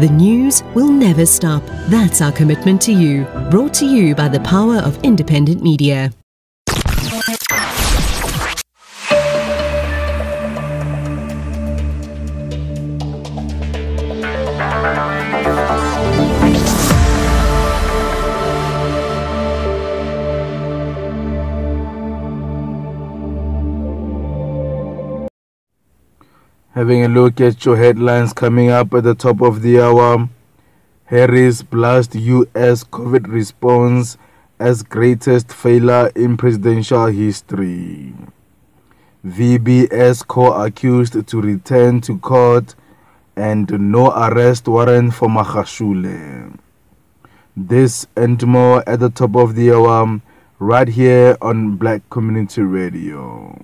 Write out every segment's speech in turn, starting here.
The news will never stop. That's our commitment to you. Brought to you by the power of independent media. Having a look at your headlines coming up at the top of the hour. Harris blasts U.S. COVID response as greatest failure in presidential history. VBS co-accused to return to court and no arrest warrant for Magashule. This and more at the top of the hour, right here on Black Community Radio.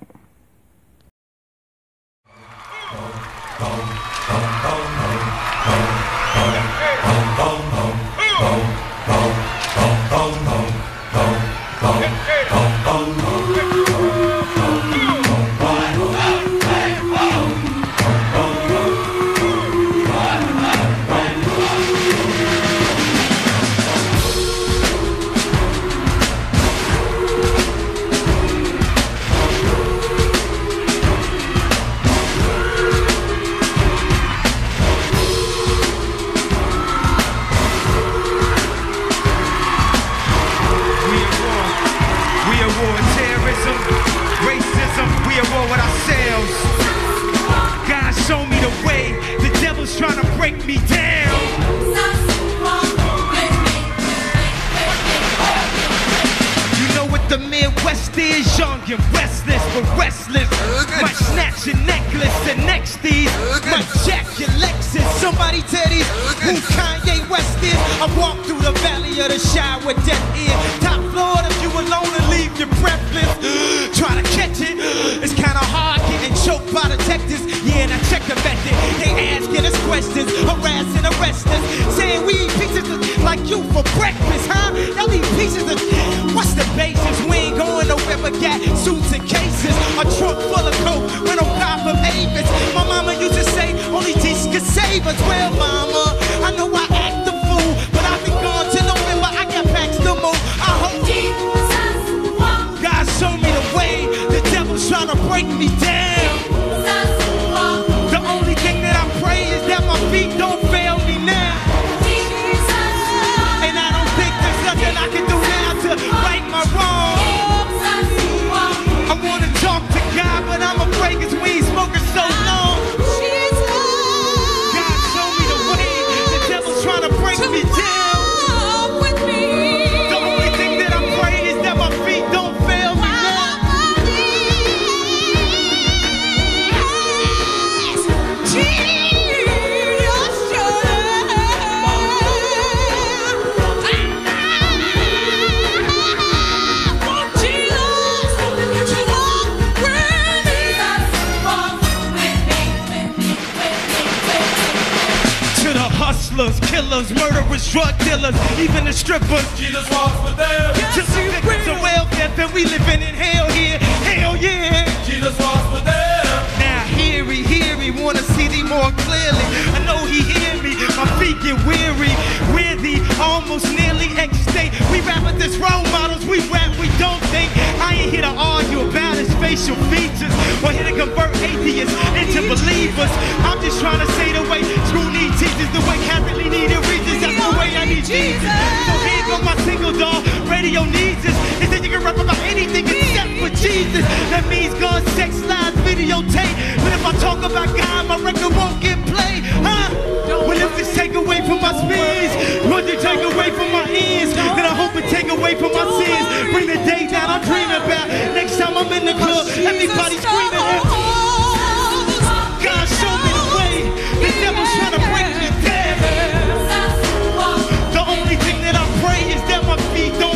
Don't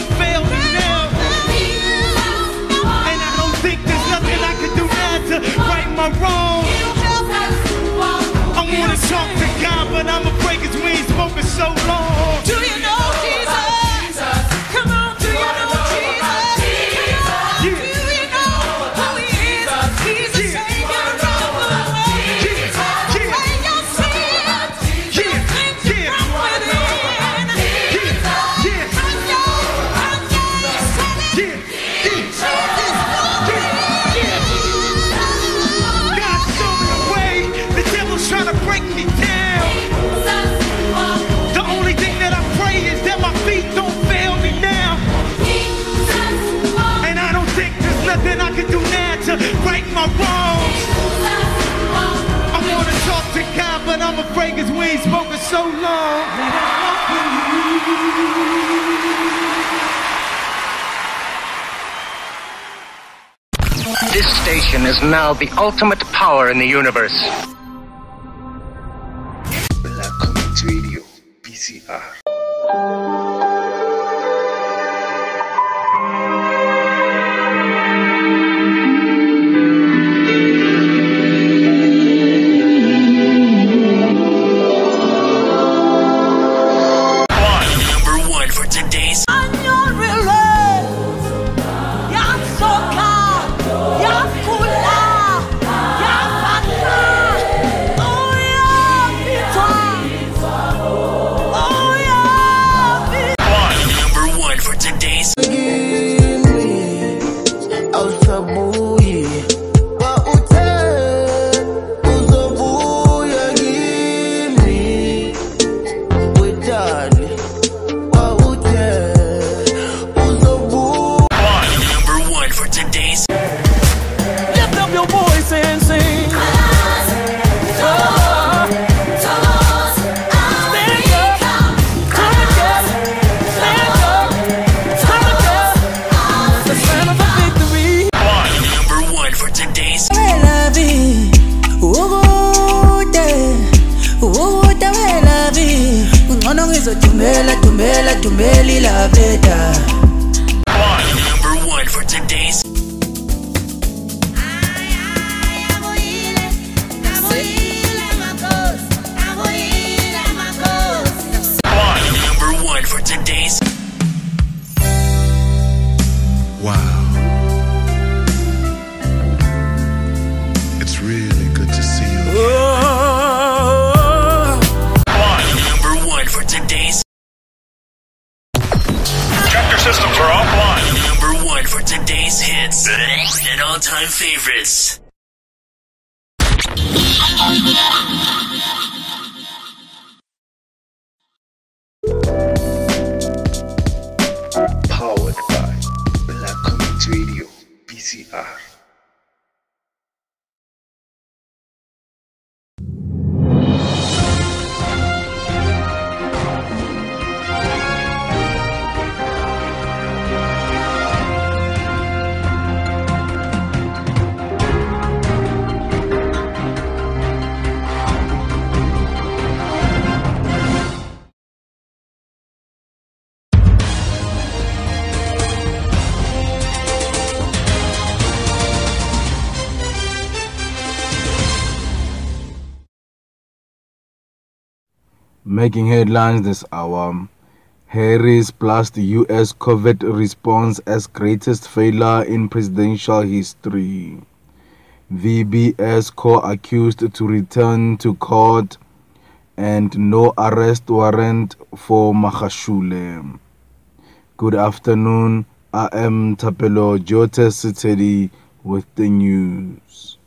fail me now. Quakers, we ain't spoken so long. Let us walk with you. This station is now the ultimate power in the universe. Black Comet Radio, PCR. Making headlines this hour, Harris plus the U.S. COVID response as greatest failure in presidential history. VBS co-accused to return to court and no arrest warrant for Magashule. Good afternoon, I am Thapelo Setshedi with the news.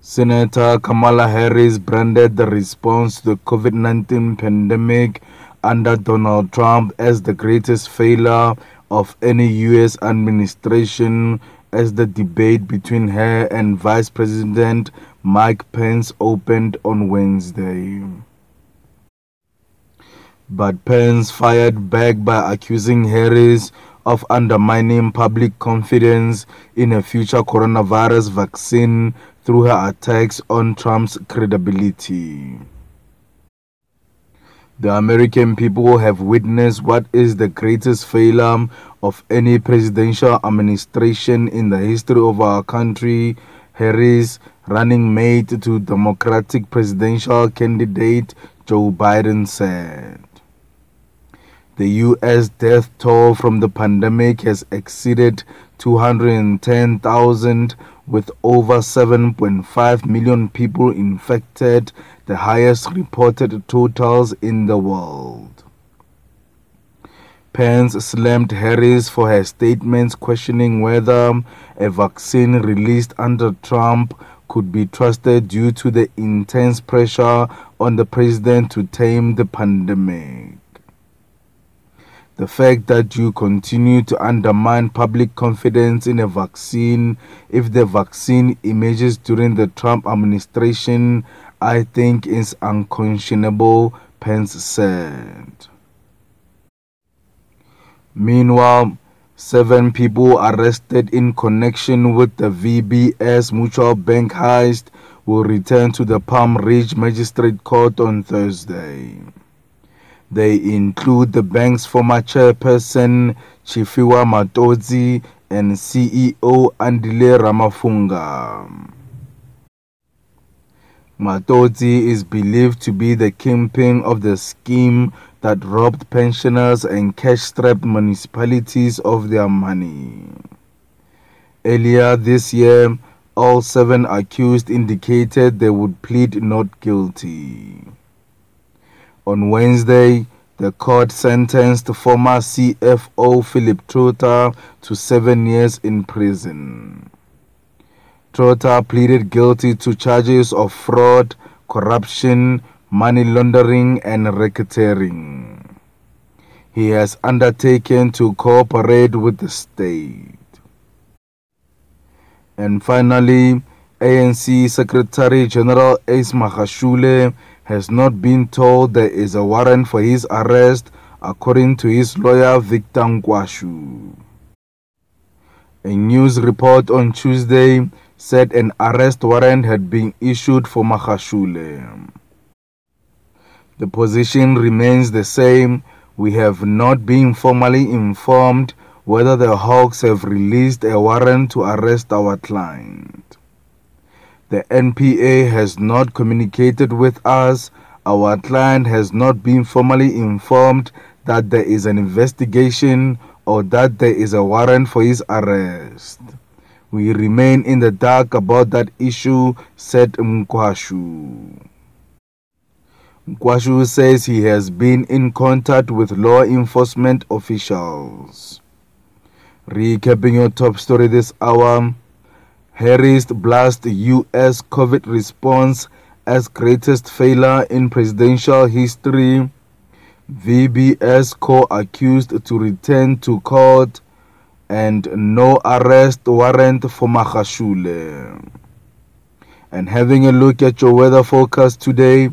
Senator Kamala Harris branded the response to the COVID-19 pandemic under Donald Trump as the greatest failure of any U.S. administration as the debate between her and Vice President Mike Pence opened on Wednesday. But Pence fired back by accusing Harris of undermining public confidence in a future coronavirus vaccine through her attacks on Trump's credibility. The American people have witnessed what is the greatest failure of any presidential administration in the history of our country, Harris, running mate to Democratic presidential candidate Joe Biden, said. The U.S. death toll from the pandemic has exceeded 210,000, with over 7.5 million people infected, the highest reported totals in the world. Pence slammed Harris for her statements questioning whether a vaccine released under Trump could be trusted due to the intense pressure on the president to tame the pandemic. The fact that you continue to undermine public confidence in a vaccine if the vaccine emerges during the Trump administration I think is unconscionable, Pence said. Meanwhile, 7 people arrested in connection with the VBS Mutual Bank heist will return to the Palm Ridge Magistrate Court on Thursday. They include the bank's former chairperson Tshifhiwa Matodzi and CEO Andile Ramavhunga. Matodzi is believed to be the kingpin of the scheme that robbed pensioners and cash-strapped municipalities of their money. Earlier this year, all 7 accused indicated they would plead not guilty. On Wednesday, the court sentenced former CFO Philip Trotter to 7 years in prison. Trotter pleaded guilty to charges of fraud, corruption, money laundering, and racketeering. He has undertaken to cooperate with the state. And finally, ANC Secretary General Ace Magashule has not been told there is a warrant for his arrest, according to his lawyer Victor Nkwashu. A news report on Tuesday said an arrest warrant had been issued for Magashule. The position remains the same. We have not been formally informed whether the Hawks have released a warrant to arrest our client. The NPA has not communicated with us. Our client has not been formally informed that there is an investigation or that there is a warrant for his arrest. We remain in the dark about that issue, said Nkwashu. Nkwashu says he has been in contact with law enforcement officials. Recapping your top story this hour, Harris blasts U.S. COVID response as greatest failure in presidential history. VBS co-accused to return to court, and no arrest warrant for Magashule. And having a look at your weather forecast today,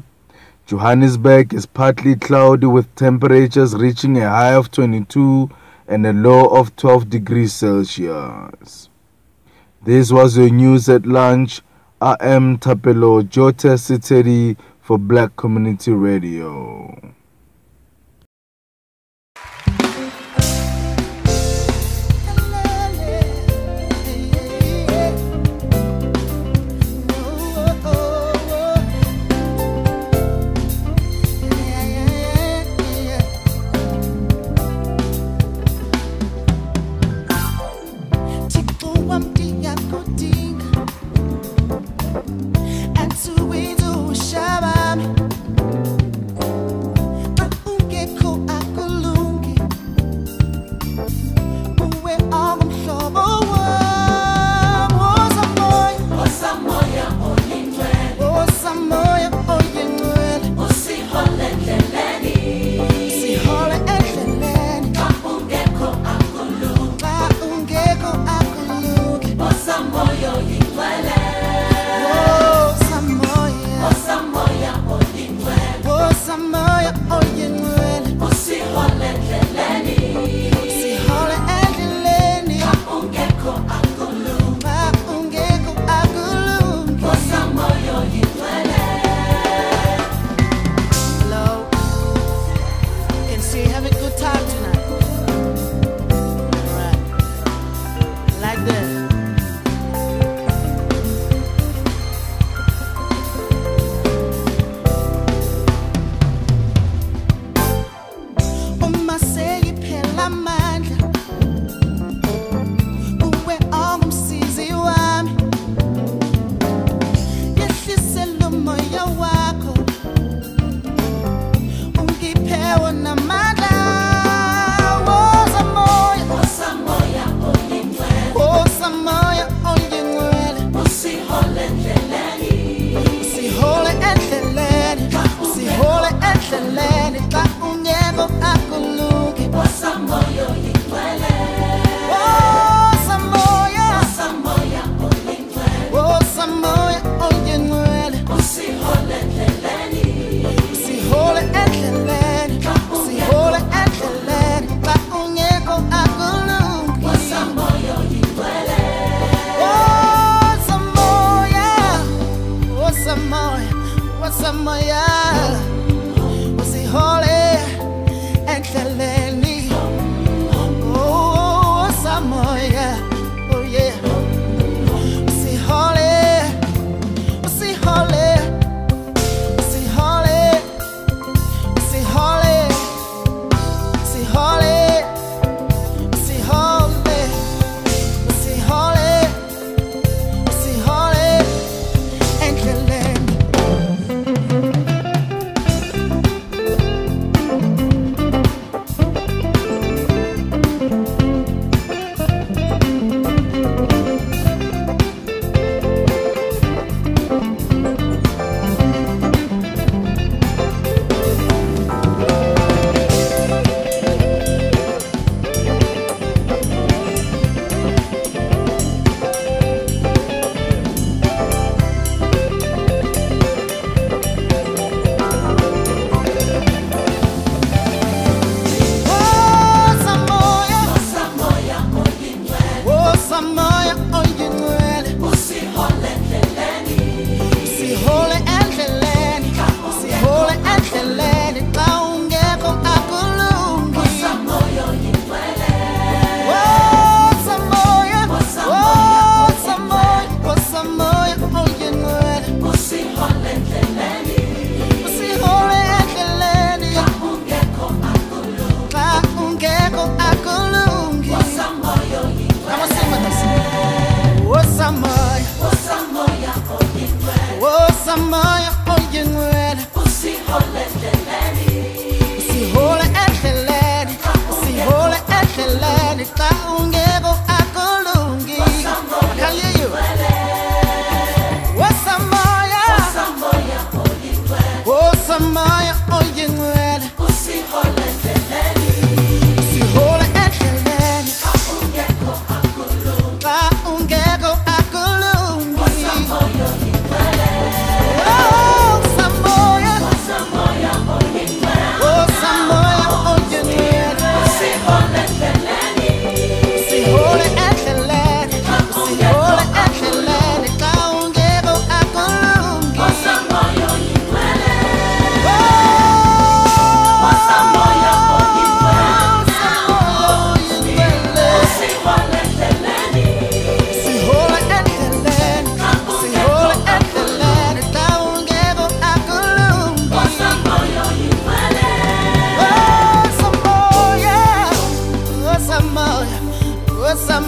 Johannesburg is partly cloudy with temperatures reaching a high of 22 and a low of 12 degrees Celsius. This was your news at lunch. I am Thapelo Setshedi for Black Community Radio.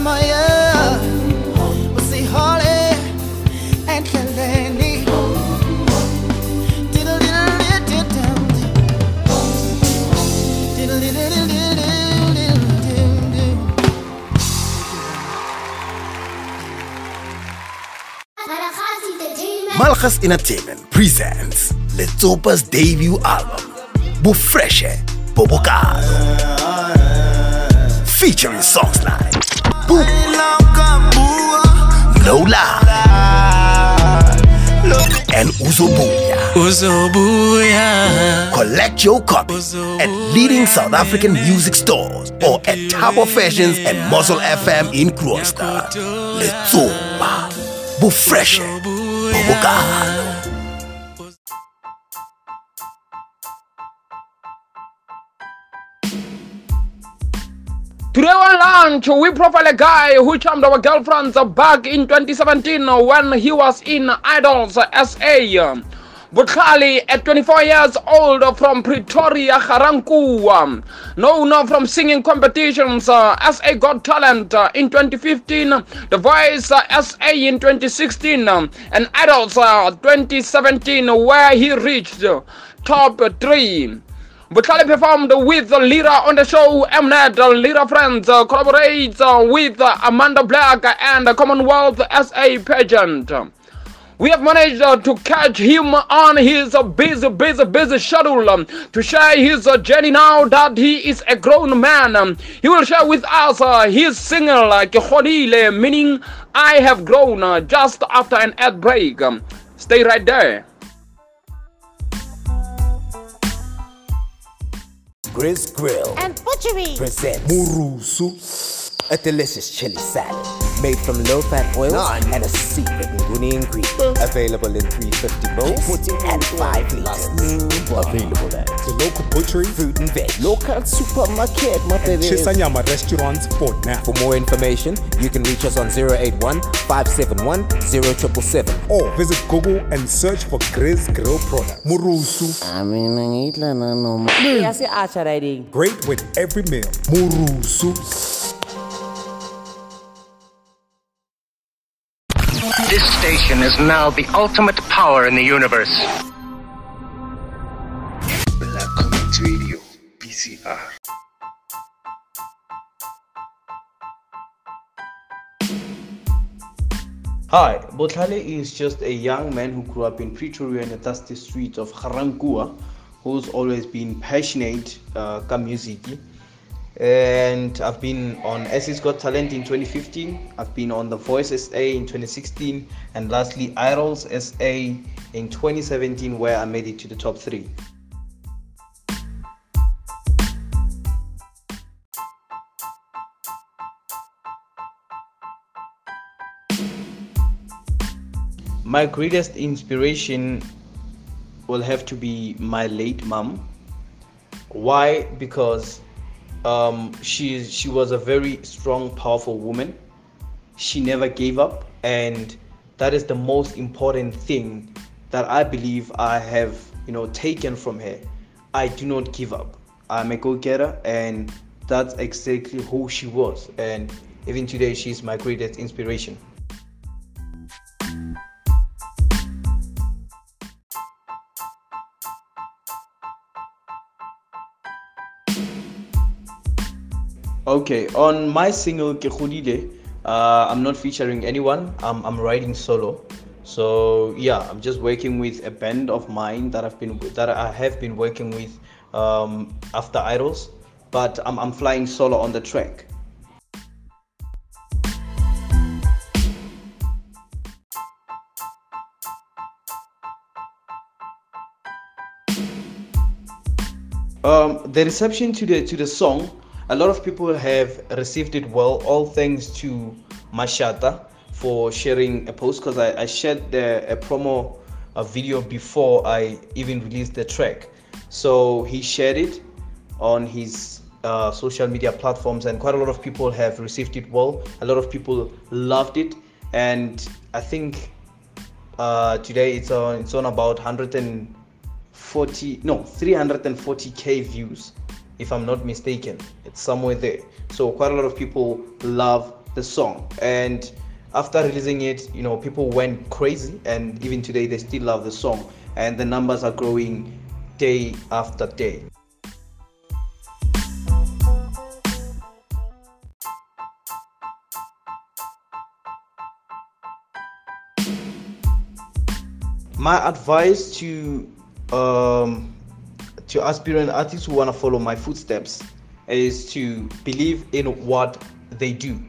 moya usihole endleleni Malchus Entertainment presents Letsopa's debut album Bufreshe Bobokalo, featuring songs like Boom, No Lie, and Uzobuya. Collect your copy at leading South African music stores or at Thabo Fashions and Mossel FM in Kruonstadt. Letsopa Bufreshe Bobokalo. Today on lunch, we profile a guy who charmed our girlfriends back in 2017 when he was in Idols SA. Butlali, at 24 years old, from Pretoria, Garankuwa, known from singing competitions, SA Got Talent in 2015, The Voice SA in 2016, and Idols 2017, where he reached top 3. Butlali performed with Lira on the show Mnet. Lira Friends collaborates with Amanda Black and the Commonwealth SA pageant. We have managed to catch him on his busy schedule to share his journey now that he is a grown man. He will share with us his single Khodile, meaning I have grown, just after an ad break. Stay right there. Grace Grill and Butchery presents Murusu, a delicious chili salad made from low-fat oils and a secret Nguni ingredient. Available in 350 bowls and 5 liters. Available at the local butchery, fruit and veg, local supermarket, and Chisanyama restaurants for now. For more information, you can reach us on 081-571-0777 or visit Google and search for Grace Grill product. Murusu. I mean, I eat lana no more. Great with every meal. Murusu. This station is now the ultimate power in the universe. Black Community Radio, PCR. Hi, Botlhale is just a young man who grew up in Pretoria in the dusty streets of Garankuwa, who's always been passionate about music. And I've been on SA's Got Talent in 2015, I've been on The Voice SA in 2016, and lastly Idols SA in 2017, where I made it to the top 3. My greatest inspiration will have to be my late mom. Why? Because she was a very strong, powerful woman. She never gave up, and that is the most important thing that I believe I have, taken from her. I do not give up. I'm a go-getter, and that's exactly who she was. And even today, she's my greatest inspiration. Okay, on my single Ke Khodile, I'm not featuring anyone. I'm writing solo. So yeah, I'm just working with a band of mine that I have been working with after Idols, but I'm flying solo on the track. The reception to the song. A lot of people have received it well, all thanks to Mashata for sharing a post, because I shared a video before I even released the track. So he shared it on his social media platforms, and quite a lot of people have received it well. A lot of people loved it, and I think today it's on about 340k views. if I'm not mistaken. It's somewhere there. So quite a lot of people love the song. And after releasing it, you know, people went crazy, and even today they still love the song. And the numbers are growing day after day. My advice to aspiring artists who want to follow my footsteps is to believe in what they do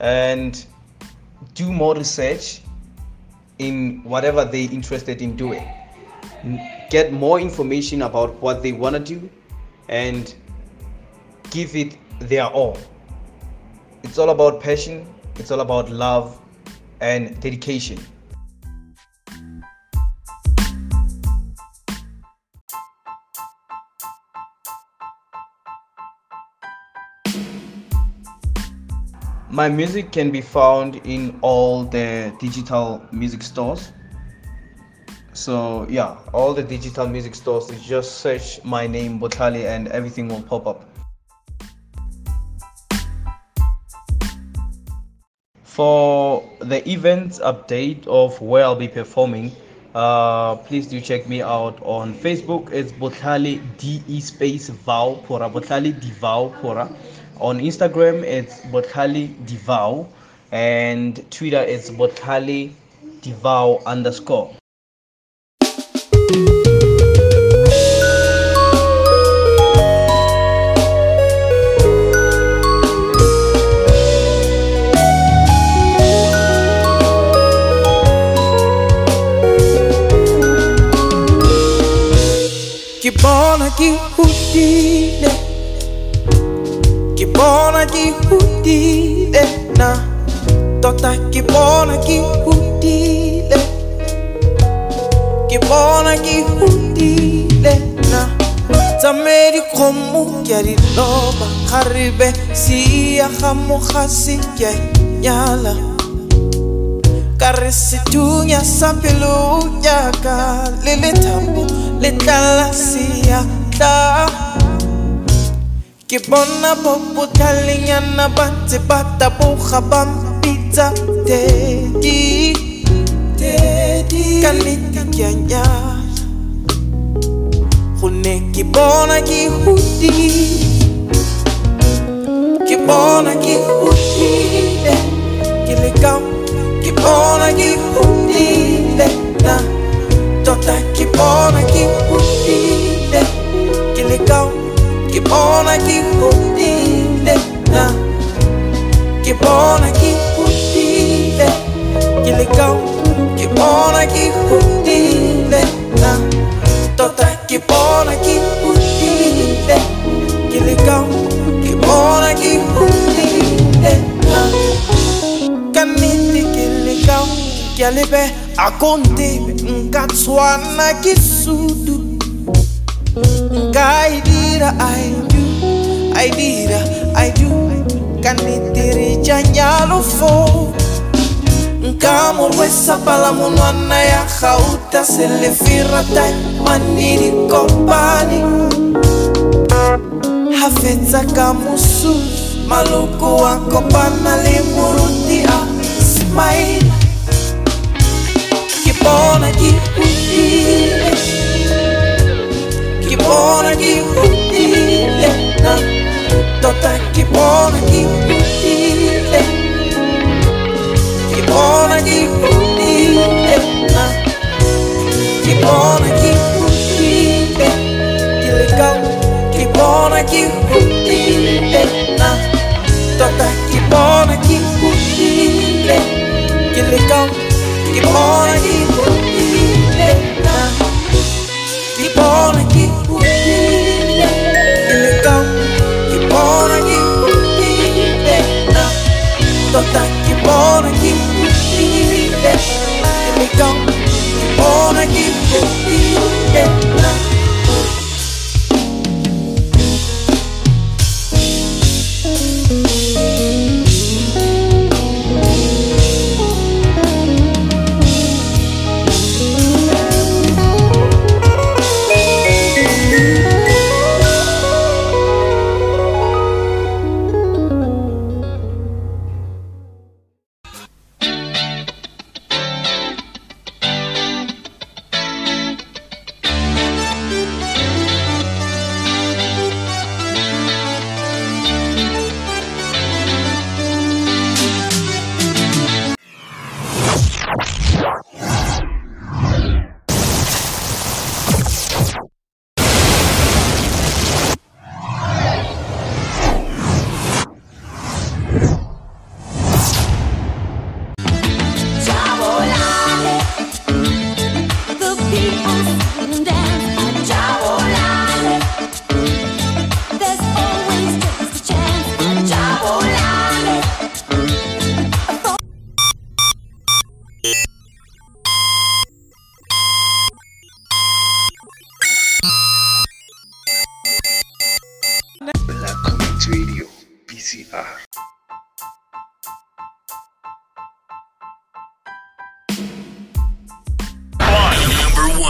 and do more research in whatever they're interested in doing. Get more information about what they want to do and give it their all. It's all about passion, it's all about love and dedication. My music can be found in all the digital music stores. So yeah, all the digital music stores, is just search my name, Botlhale, and everything will pop up. For the events update of where I'll be performing, please do check me out on Facebook. It's Botlhale DE space Vau Pora, Botlhale Divau Pora. On Instagram, it's Botlhale Divau, and Twitter, it's Botlhale Divau _. Ke bona botlhaleya na batse bata boga ba mpitsa tedi ka leti ke nya khone ke bona ke hudi le ke le ka ke bona ke hudi le na tota ke bona ke hudi le ke le ka keep on, I keep holding it. Keep on, I keep holding it. Get it go. Keep on, I keep holding it. Tota, keep on, I keep holding it. Get it go. Keep on, I keep holding it. Kaniti, get it go. Kyalebe, akontebe, ngatsuana kisudu. I do. Kanitiri chanyalo fo. Nkamorwe sapala monwana ya khauta selefira tai maniri kompani. Hafetsa kamusu maluku akopana limurutia smile. Kibona kiputile. Keep on a keep hoodie, let na. Tota keep on a keep hoodie, let. Keep on a keep hoodie, let na. Keep on a keep hoodie, let. Till it go. Keep on a keep hoodie, let na. Tota keep on a keep hoodie, let. Till it go. Keep on a keep hoodie, let na. Keep on a keep.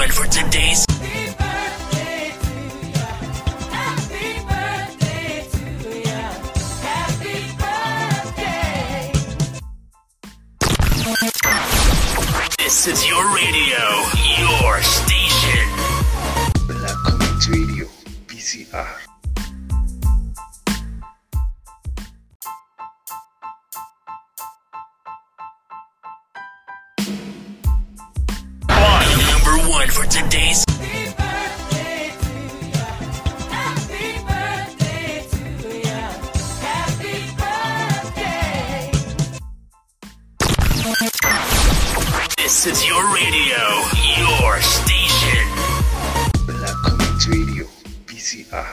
one for today's. This is your radio, your station. Black Comics Radio, PCR. Number one for today's. This is your radio, your station. Black Comics Radio, PCR.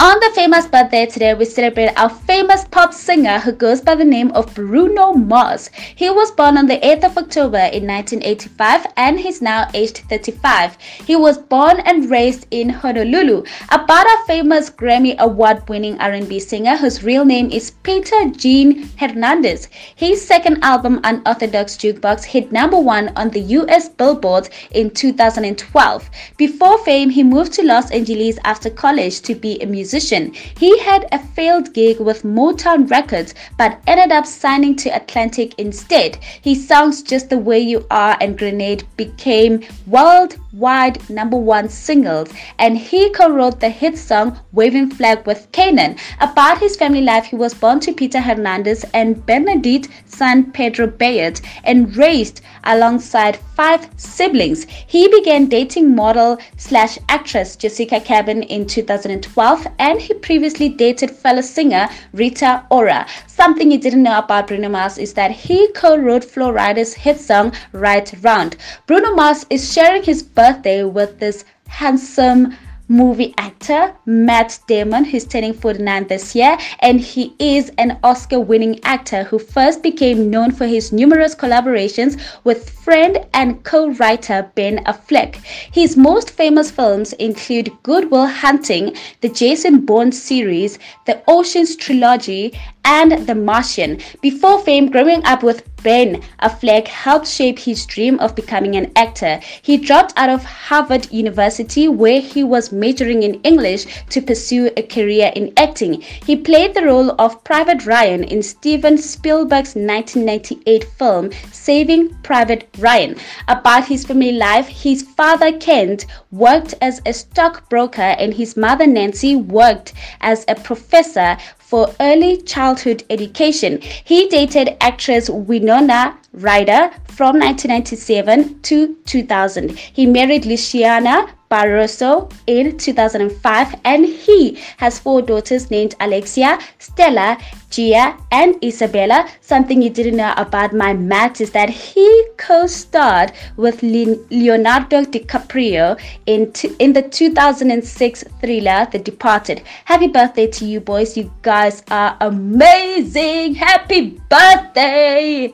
On the famous birthday today, we celebrate our famous pop singer who goes by the name of Bruno Mars. He was born on the 8th of October in 1985 and he's now aged 35. He was born and raised in Honolulu. About our famous Grammy award-winning R&B singer whose real name is Peter Gene Hernandez. His second album, Unorthodox Jukebox, hit number one on the US Billboard in 2012. Before fame, he moved to Los Angeles after college to be a musician. He had a failed gig with Motown Records but ended up signing to Atlantic instead. His songs Just the Way You Are and Grenade became worldwide number one singles, and he co-wrote the hit song Waving Flag with Kanan. About his family life, he was born to Peter Hernandez and Bernadette San Pedro Bayard and raised alongside five siblings. He began dating model/actress Jessica Cabin in 2012, and he previously dated fellow singer Rita Ora. Something you didn't know about Bruno Mars is that he co-wrote Flo Rida's hit song Right Round. Bruno Mars is sharing his birthday with this handsome movie actor Matt Damon, who's turning 49 this year, and he is an Oscar-winning actor who first became known for his numerous collaborations with friend and co-writer Ben Affleck. His most famous films include Good Will Hunting, the Jason Bourne series, the Ocean's trilogy, and The Martian. Before fame, growing up with Ben Affleck helped shape his dream of becoming an actor. He dropped out of Harvard University, where he was majoring in English, to pursue a career in acting. He played the role of Private Ryan in Steven Spielberg's 1998 film Saving Private Ryan. About his family life, his father Kent worked as a stockbroker and his mother Nancy worked as a professor for early childhood education. He dated actress Winona Ryder from 1997 to 2000. He married Luciana Barroso in 2005, and he has four daughters named Alexia, Stella, Gia, and Isabella. Something you didn't know about my Matt is that he co-starred with Leonardo DiCaprio in the 2006 thriller The Departed. Happy birthday to you, boys. You guys are amazing. Happy birthday.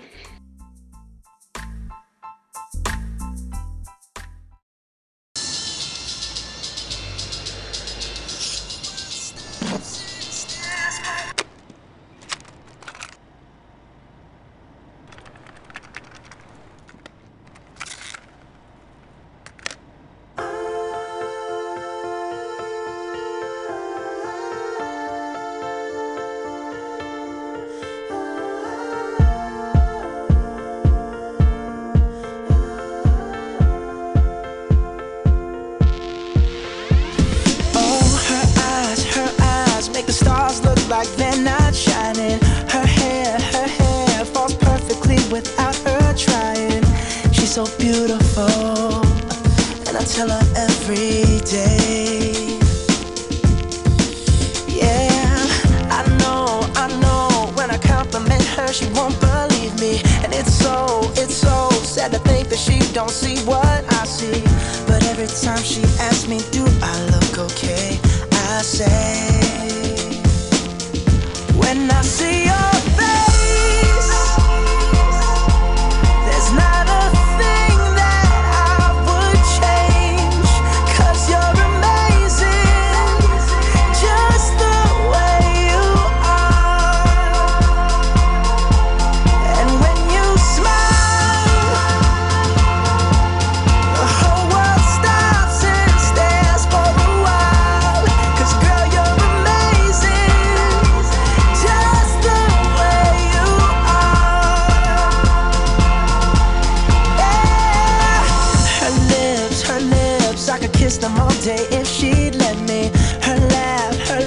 kiss them all day if she'd let me. Her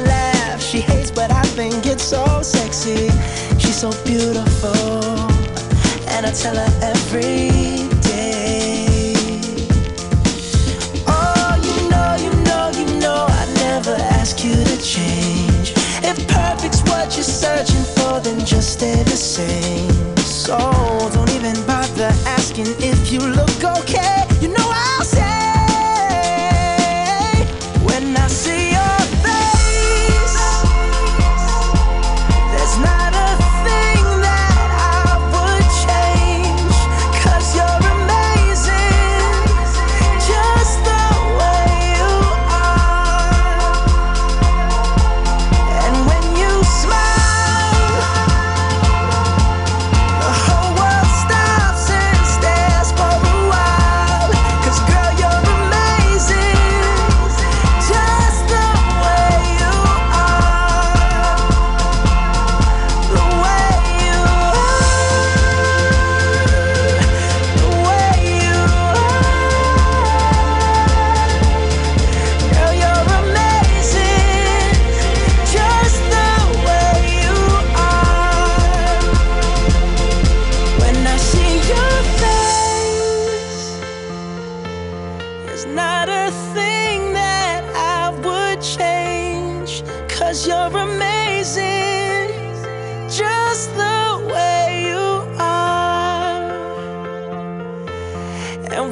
laugh, she hates but I think it's so sexy. She's so beautiful, and I tell her every day. Oh, you know, you know, you know, I never ask you to change. If perfect's what you're searching for, then just stay the same. So don't even bother asking if you look okay. You know I'll say when I see your face, there's not a thing that I would change, 'cause you're amazing just the way you are. And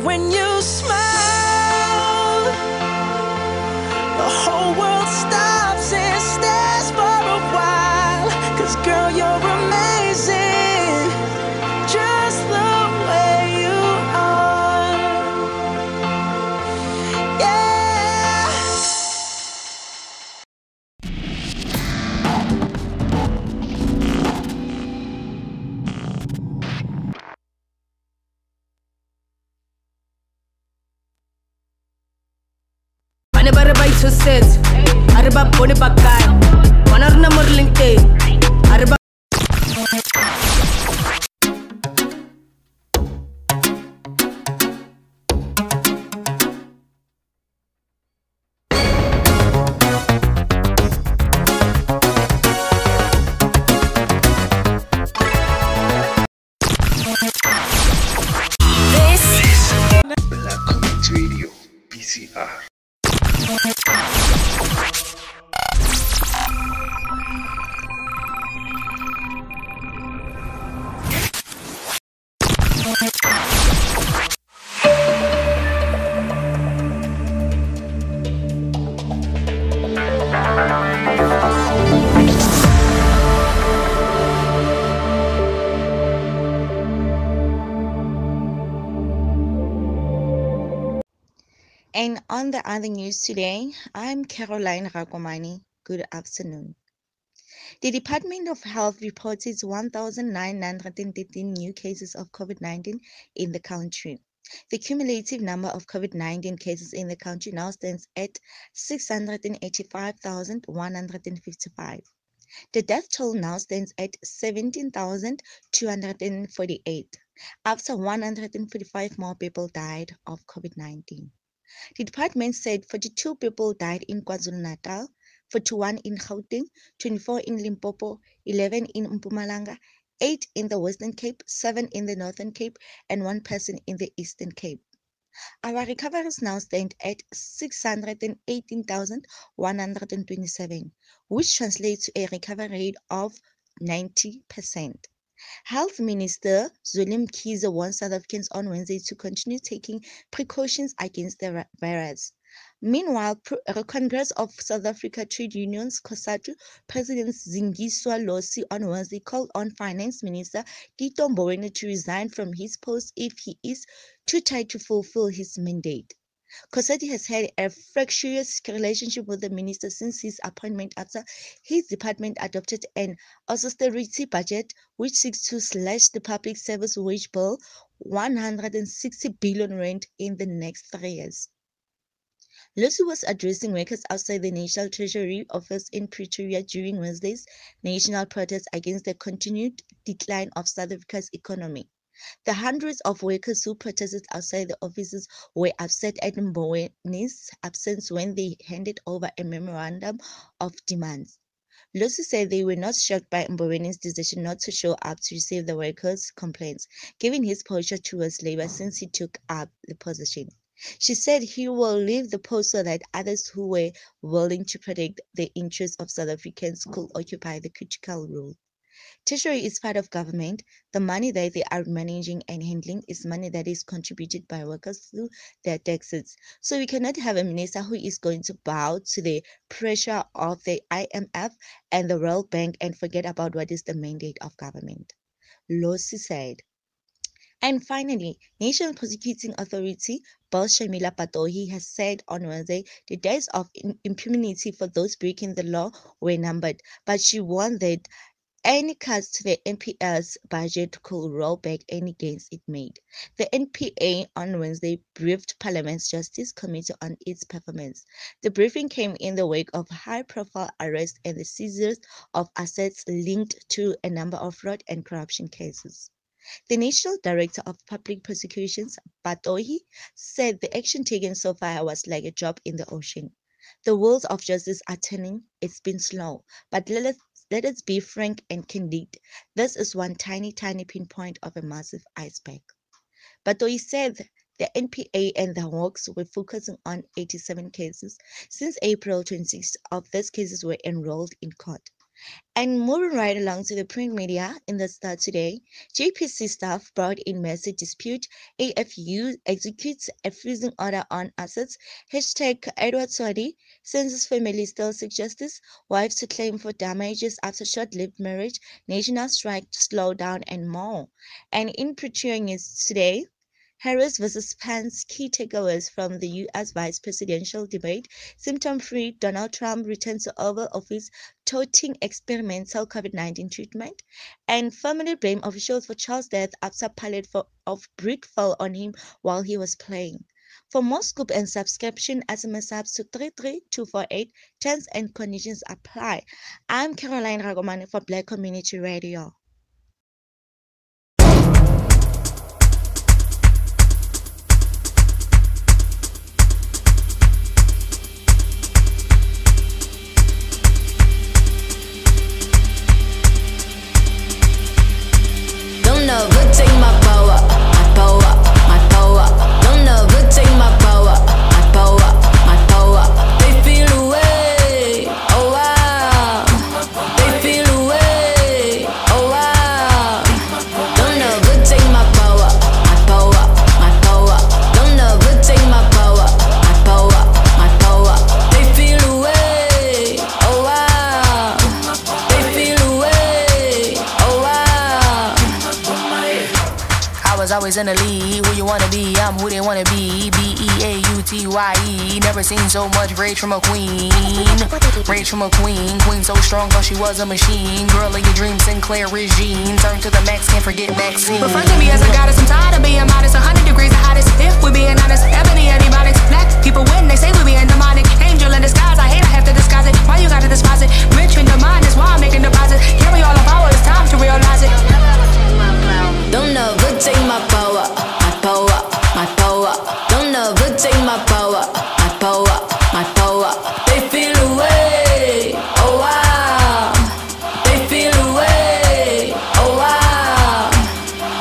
when you smile, the whole world stops and stares for a while, 'cause girl, you're amazing just the way you are. The way you are, the way you are. Girl, you're amazing, just the way you are. When I see your face, there's not a thing that I would change, 'cause you're amazing, just the way you are. And when you smile, the whole world stops and stares for a while, 'cause girl, you're amazing, just the way you are. Yeah. Mane ba re ba itshosetsa, a re ba bone ba kae, bana rena mo re leng teng, a re ba. Black Comics Radio, PCR. And on the other news today, I'm Caroline Rakomane. Good afternoon. The Department of Health reported 1,913 new cases of COVID-19 in the country. The cumulative number of COVID-19 cases in the country now stands at 685,155. The death toll now stands at 17,248, after 145 more people died of COVID-19. The department said 42 people died in KwaZulu-Natal, 41 in Gauteng, 24 in Limpopo, 11 in Mpumalanga, 8 in the Western Cape, 7 in the Northern Cape, and 1 person in the Eastern Cape. Our recoveries now stand at 618,127, which translates to a recovery rate of 90%. Health Minister Zweli Mkhize warned South Africans on Wednesday to continue taking precautions against the virus. Meanwhile, Congress of South Africa Trade Unions, COSATU, President Zingiswa Losi on Wednesday called on Finance Minister Tito Mboweni to resign from his post if he is too tired to fulfill his mandate. COSATU has had a fractious relationship with the minister since his appointment after his department adopted an austerity budget which seeks to slash the public service wage bill 160 billion rand in the next 3 years. Losi was addressing workers outside the National Treasury Office in Pretoria during Wednesday's national protest against the continued decline of South Africa's economy. The hundreds of workers who protested outside the offices were upset at Mbowene's absence when they handed over a memorandum of demands. Losi said they were not shocked by Mbowene's decision not to show up to receive the workers' complaints, given his posture towards labor since he took up the position. She said he will leave the post so that others who were willing to protect the interests of South Africans could occupy the critical role. Treasury is part of government. The money that they are managing and handling is money that is contributed by workers through their taxes. So we cannot have a minister who is going to bow to the pressure of the IMF and the World Bank and forget about what is the mandate of government, Losi said. And finally, National Prosecuting Authority boss Shamila Patohi has said on Wednesday the days of impunity for those breaking the law were numbered, but she warned that any cuts to the NPA's budget could roll back any gains it made. The NPA on Wednesday briefed Parliament's Justice Committee on its performance. The briefing came in the wake of high-profile arrests and the seizures of assets linked to a number of fraud and corruption cases. The National Director of Public Prosecutions, Patohi, said the action taken so far was like a drop in the ocean. The wheels of justice are turning. It's been slow, but let us be frank and candid. This is one tiny, tiny pinpoint of a massive iceberg. Patohi said the NPA and the Hawks were focusing on 87 cases. Since April 26 of these cases were enrolled in court. And moving right along to the print media in the Star today, JPC staff brought in massive dispute. AFU executes a freezing order on assets. # Edward Swadi sends his family still seek justice. Wives to claim for damages after short-lived marriage. National strike to slow down and more. And in Pretoria News today, Harris versus Pence, key takeaways from the U.S. vice presidential debate. Symptom-free, Donald Trump returns to Oval Office, touting experimental COVID-19 treatment. And family blame officials for Charles' death after pallet of brick fell on him while he was playing. For more scoop and subscription, SMS subs to 33248. Terms and conditions apply. I'm Caroline Rakomane for Black Community Radio. Always in the lead, who you wanna be, I'm who they wanna be. BEAUTYE, never seen so much rage from a queen. Rage from a queen, queen so strong cause she was a machine. Girl of your dreams, Sinclair regime. Turn to the max, can't forget Maxine. Refer to me as a goddess, I'm tired of being modest. 100 degrees the hottest, if we're being honest. Ebony and ebonics, black people win, they say we're being demonic. Angel in disguise, I hate I have to disguise it. Why you gotta despise it? Rich in the mind, that's why I'm making deposits. Carry all the power, it's time to realize it. Don't never take my power, my power, my power. Don't never take my power, my power, my power. They feel away, oh wow. They feel away, oh wow.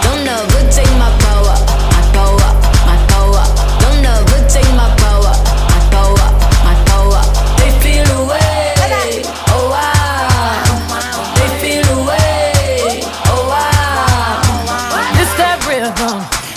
Don't never take my power, my power, my power. Don't never take my power, my power, my power. They feel away, oh wow. They feel away, oh wow.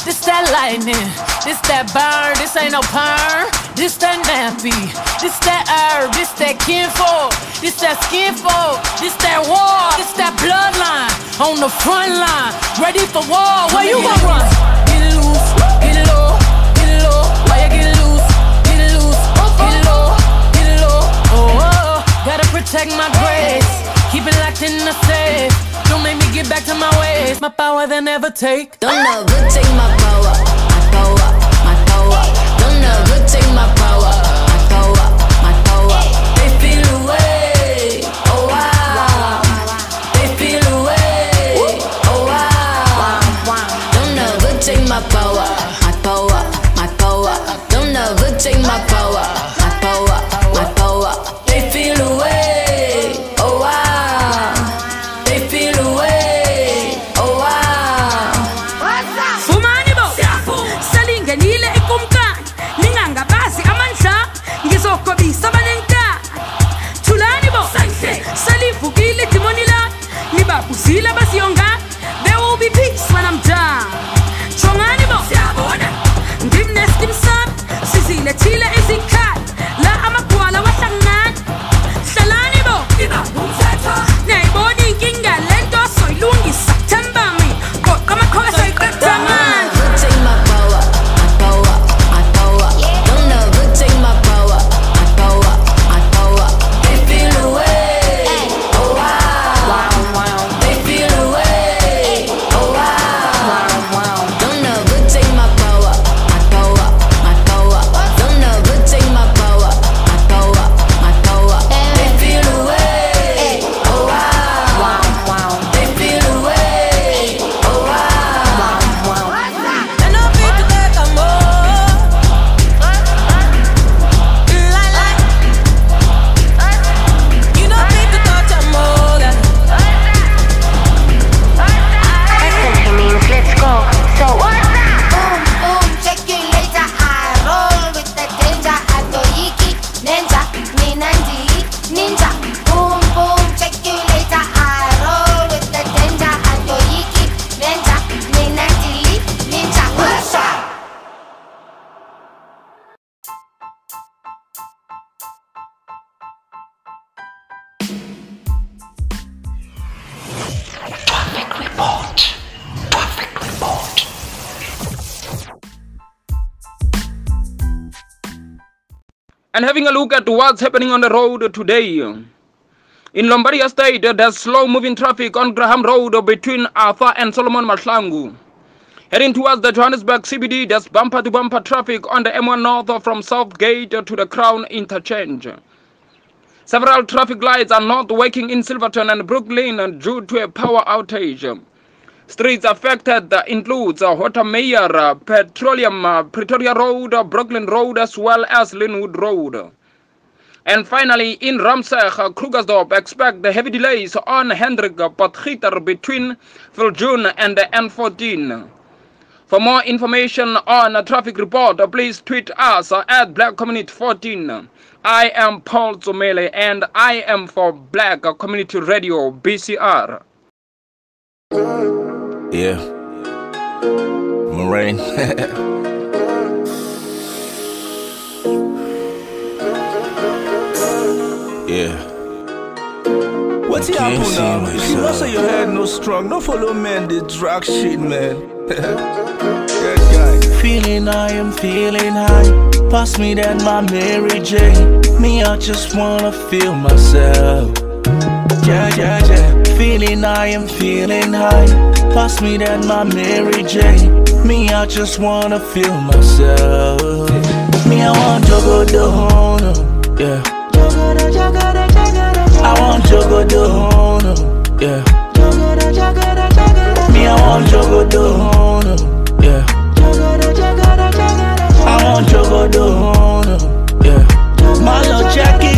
This that lightning, this that burn, this ain't no perm. This that nappy, this that herb, this that kinfolk, this that skinfolk, this that war, this that bloodline, on the front line, ready for war, where you gon' run? Get it loose, get it low, get it low, why you get it loose, get it loose, get it low, get it low, oh, oh, gotta protect my grace, keep it locked in the safe. Don't make me get back to my ways. My power they never take. Don't never take my power, my power, my power. Don't never take my power, my power, my power. They feel away, oh wow. They feel away, oh wow. Don't take my power, my power, my power. They feel away, oh wow. They feel away, oh wow. What's up? Fumani bo, salingenile ikumkani, ningangabazi amandla, ngizokobisa abanenkani. Thulani bo, salivukile idimoni lami, nibabuzile abasiyonga. There will be peace when I'm done. Chongani bo, ngimnesi kimsami. Sizile thile izikhali la amagwala wahlangana hlalani bo iba umthetho nayibona inkinga lento soyilungisa thembami goqa amakhosi ayiqeda manje. Take my power, my power, my power. Don't never take my power, my power, my power. They feel away, oh wow. They feel away, oh wow. Don't never take my power, my power, my power. Don't never take my power, my power, my power. They feel away, oh wow. They feel away, oh wow. And I feel to let them go. You don't need to touch them all. Listen to me, let's go. So what's up? Boom, boom, check you later. I roll with the danger. I don't yiki, ninja, minandi, ninja. Boom, boom, check you later. I roll with the danger. I don't yiki, ninja, minandi, ninja. What's up? Traffic report. And having a look at what's happening on the road today. In Lombardia State, there's slow-moving traffic on Graham Road between Arthur and Solomon Mahlangu. Heading towards the Johannesburg CBD, there's bumper-to-bumper traffic on the M1 North from Southgate to the Crown Interchange. Several traffic lights are not working in Silverton and Brooklyn due to a power outage. Streets affected includes Watermeyer, Petroleum, Pretoria Road, Brooklyn Road, as well as Linwood Road. And finally, in Ramseg, Krugersdorp expect the heavy delays on Hendrik Potgieter between Viljoen and the N14. For more information on a traffic report, please tweet us at BlackCommunity14. I am Paul Zomele, and I am for Black Community Radio, BCR. Yeah. Moraine. Yeah. What's it happen now? You know say your head no strong. No follow men, they drag shit, man. Good guy. Feeling I am feeling high. Pass me that my Mary Jane. Me, I just wanna feel myself. Yeah. Feeling I am feeling high. Pass me that my Mary Jane. Me, I just wanna feel myself. Me, I want Jogo the Hono. Yeah. I want Jogo the Hono. Yeah. Me, I want Jogo the Hono. Yeah. I want Jogo the Hono. Yeah. My little Jackie, I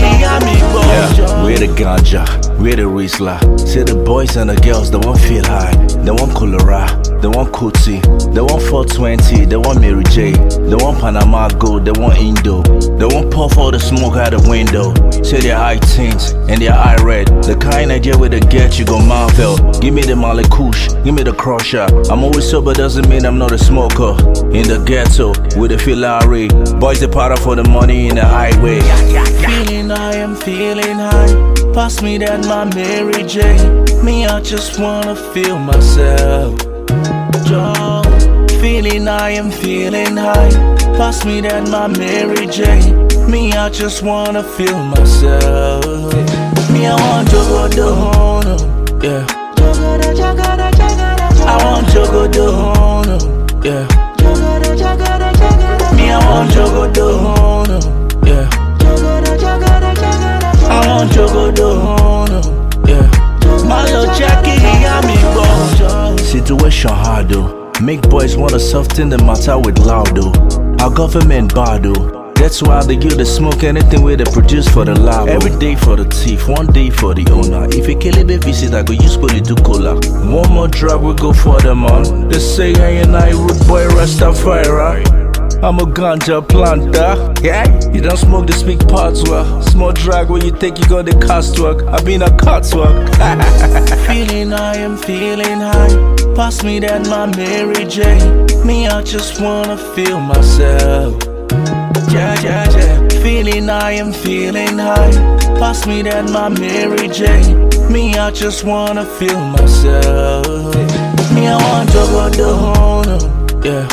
mean, yeah. We're the ganja, we're the Riesler. See the boys and the girls, they won't feel high. They want Colora, they want Kuti. They want 420, they want Mary J. They want Panama Gold, they want Indo. They won't puff all the smoke out the window. See their high teens and their eye red. The kind of idea with the get, you go Marvel. Give me the Malikush, give me the Crusher. I'm always sober, doesn't mean I'm not a smoker. In the ghetto, with the Filari. Boys, they powder for the money in the highway. Feeling I am feeling high. Pass me that my Mary Jane. Me, I just wanna feel myself. Feeling I am feeling high. Pass me that my Mary Jane. Me, I just wanna feel myself. Me, I want Jogo the Hono. Yeah. I want Jogo the Hono. Yeah. Me, I want Jogo the Hono. Yeah. I want Jogo the Hono, yeah. My little Jackie, got me gone. Situation hard though. Make boys wanna soften the matter with loud though. Our government bad though. That's why they give the smoke anything where they produce for the lab. Every day for the thief, one day for the owner. If a Kelebe visit, I go use poly to cola. One more drop, we go for the man. They say I and I root boy Rastafari. I'm a ganja planter. Yeah, you don't smoke this big parts work. Small drag when you think you got the cast work. I been a cart work. Feeling high, I'm feeling high. Pass me that my Mary Jane. Me, I just wanna feel myself. Yeah, yeah, yeah. Feeling high, I'm feeling high. Pass me that my Mary Jane. Me, I just wanna feel myself. Me, I want to go the honor. Yeah.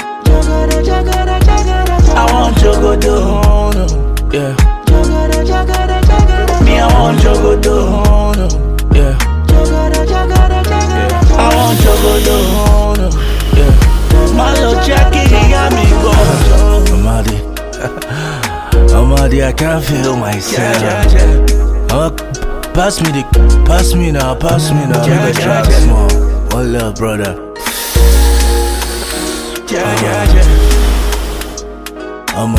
I want Jogo the honor, yeah. Me, I want Jogo the honor, yeah. I want Jogo the honor, yeah. My little jacket, he got me going. I'm out of I can't feel myself. Pass me now. Make a drop small. One love, brother. Yeah. I'm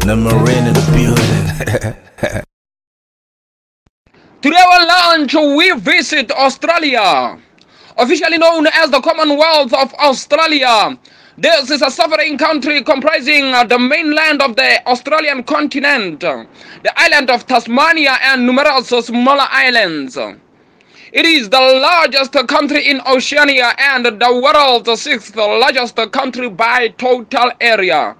the Marine in the building. Today on launch, we visit Australia, officially known as the Commonwealth of Australia. This is a sovereign country comprising the mainland of the Australian continent, the island of Tasmania, and numerous smaller islands. It is the largest country in Oceania and the world's sixth largest country by total area.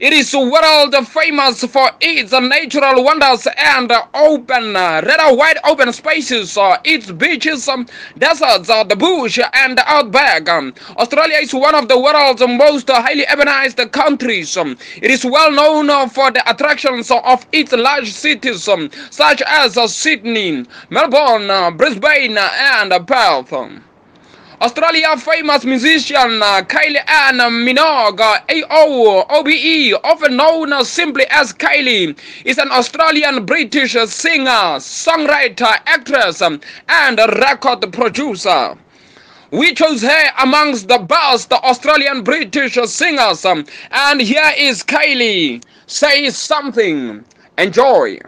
It is world famous for its natural wonders and open, rather wide open spaces, its beaches, deserts, the bush, and the outback. Australia is one of the world's most highly urbanized countries. It is well known for the attractions of its large cities, such as Sydney, Melbourne, Brisbane, and Perth. Australia famous musician Kylie Ann Minogue, AOBE, often known simply as Kylie, is an Australian-British singer, songwriter, actress, and record producer. We chose her amongst the best Australian-British singers, and here is Kylie. Say something. Enjoy.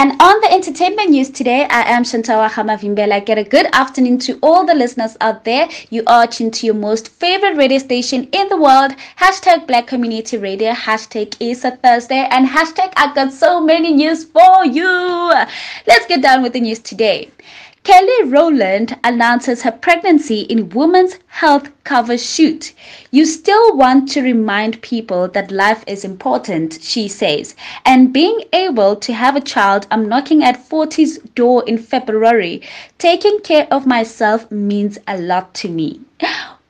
And on the entertainment news today, I am Shantawa Hamavimbela. Get a good afternoon to all the listeners out there. You are tuned to your most favorite radio station in the world. Hashtag Black Community Radio, hashtag It's a Thursday, and hashtag I got so many news for you. Let's get down with the news today. Kelly Rowland announces her pregnancy in Women's Health Cover Shoot. You still want to remind people that life is important, she says. And being able to have a child, I'm knocking at 40's door in February. Taking care of myself means a lot to me.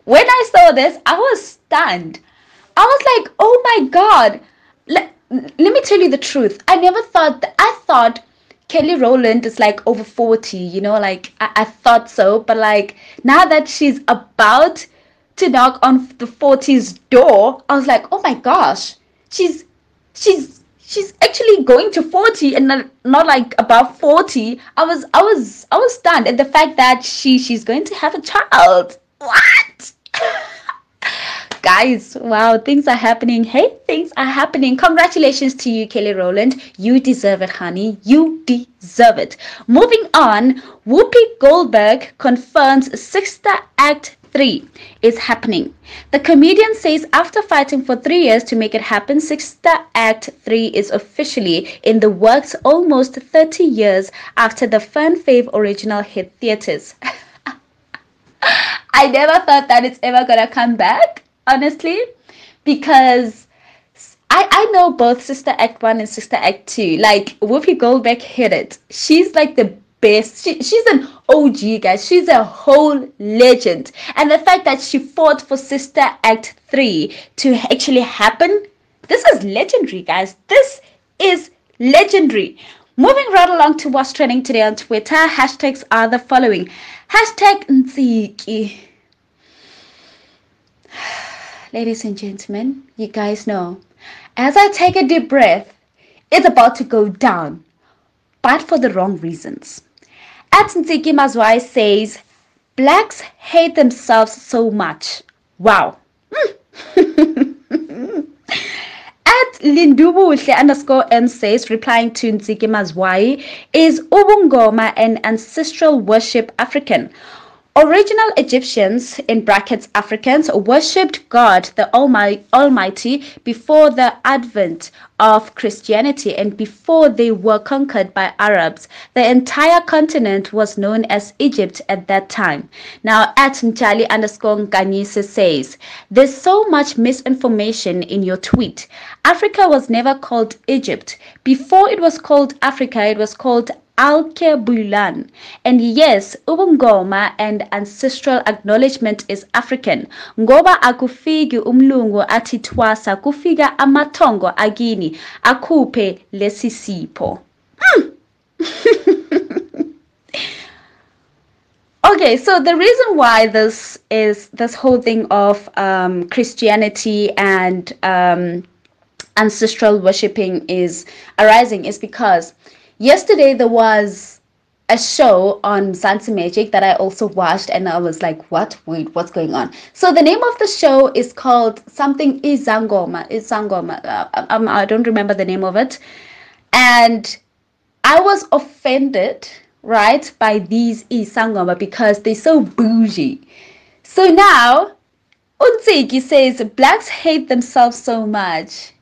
When I saw this, I was stunned. I was like, oh my God. Let me tell you the truth. I never thought that. I thought Kelly Rowland is like over 40, you know, like I thought so. But like now that she's about to knock on the 40's door, I was like, oh my gosh, she's actually going to 40 and not like above 40. I was stunned at the fact that she's going to have a child. What? Guys, wow, things are happening. Hey, things are happening. Congratulations to you, Kelly Rowland. You deserve it, honey. You deserve it. Moving on, Whoopi Goldberg confirms Sister Act 3 is happening. The comedian says after fighting for 3 years to make it happen, Sister Act 3 is officially in the works almost 30 years after the fan fave original hit theaters. I never thought that it's ever gonna come back, honestly, because I know both Sister Act 1 and Sister Act 2. Like, Whoopi Goldberg hit it. She's like the best. She's an OG, guys. She's a whole legend. And the fact that she fought for Sister Act 3 to actually happen, this is legendary, guys. This is legendary. Moving right along to what's trending today on Twitter, hashtags are the following. Hashtag Ntsiki. Ladies and gentlemen, you guys know, as I take a deep breath, it's about to go down, but for the wrong reasons. At Ntsiki Mazwai says, Blacks hate themselves so much. Wow. At Lindubuhle _M says, replying to Ntsiki Mazwai, is Ubungoma an ancestral worship African? Original Egyptians, in brackets Africans, worshipped God the Almighty before the advent of Christianity and before they were conquered by Arabs. The entire continent was known as Egypt at that time. Now, at Mchali _Nkanyise says, there's so much misinformation in your tweet. Africa was never called Egypt. Before it was called Africa, it was called Alkebulan. And yes, Ubungoma and ancestral acknowledgement is African. Ngoba akufigi umlungu atitwasa kufiga amatongo agini akupe lesisipo. Okay, so the reason why this is this whole thing of Christianity and ancestral worshipping is arising is because yesterday there was a show on Mzansi Magic that I also watched, and I was like, what? Wait, what's going on? So the name of the show is called something Izangoma. Izangoma. I don't remember the name of it. And I was offended, right, by these Izangoma because they're so bougie. So now, Ntsiki says, Blacks hate themselves so much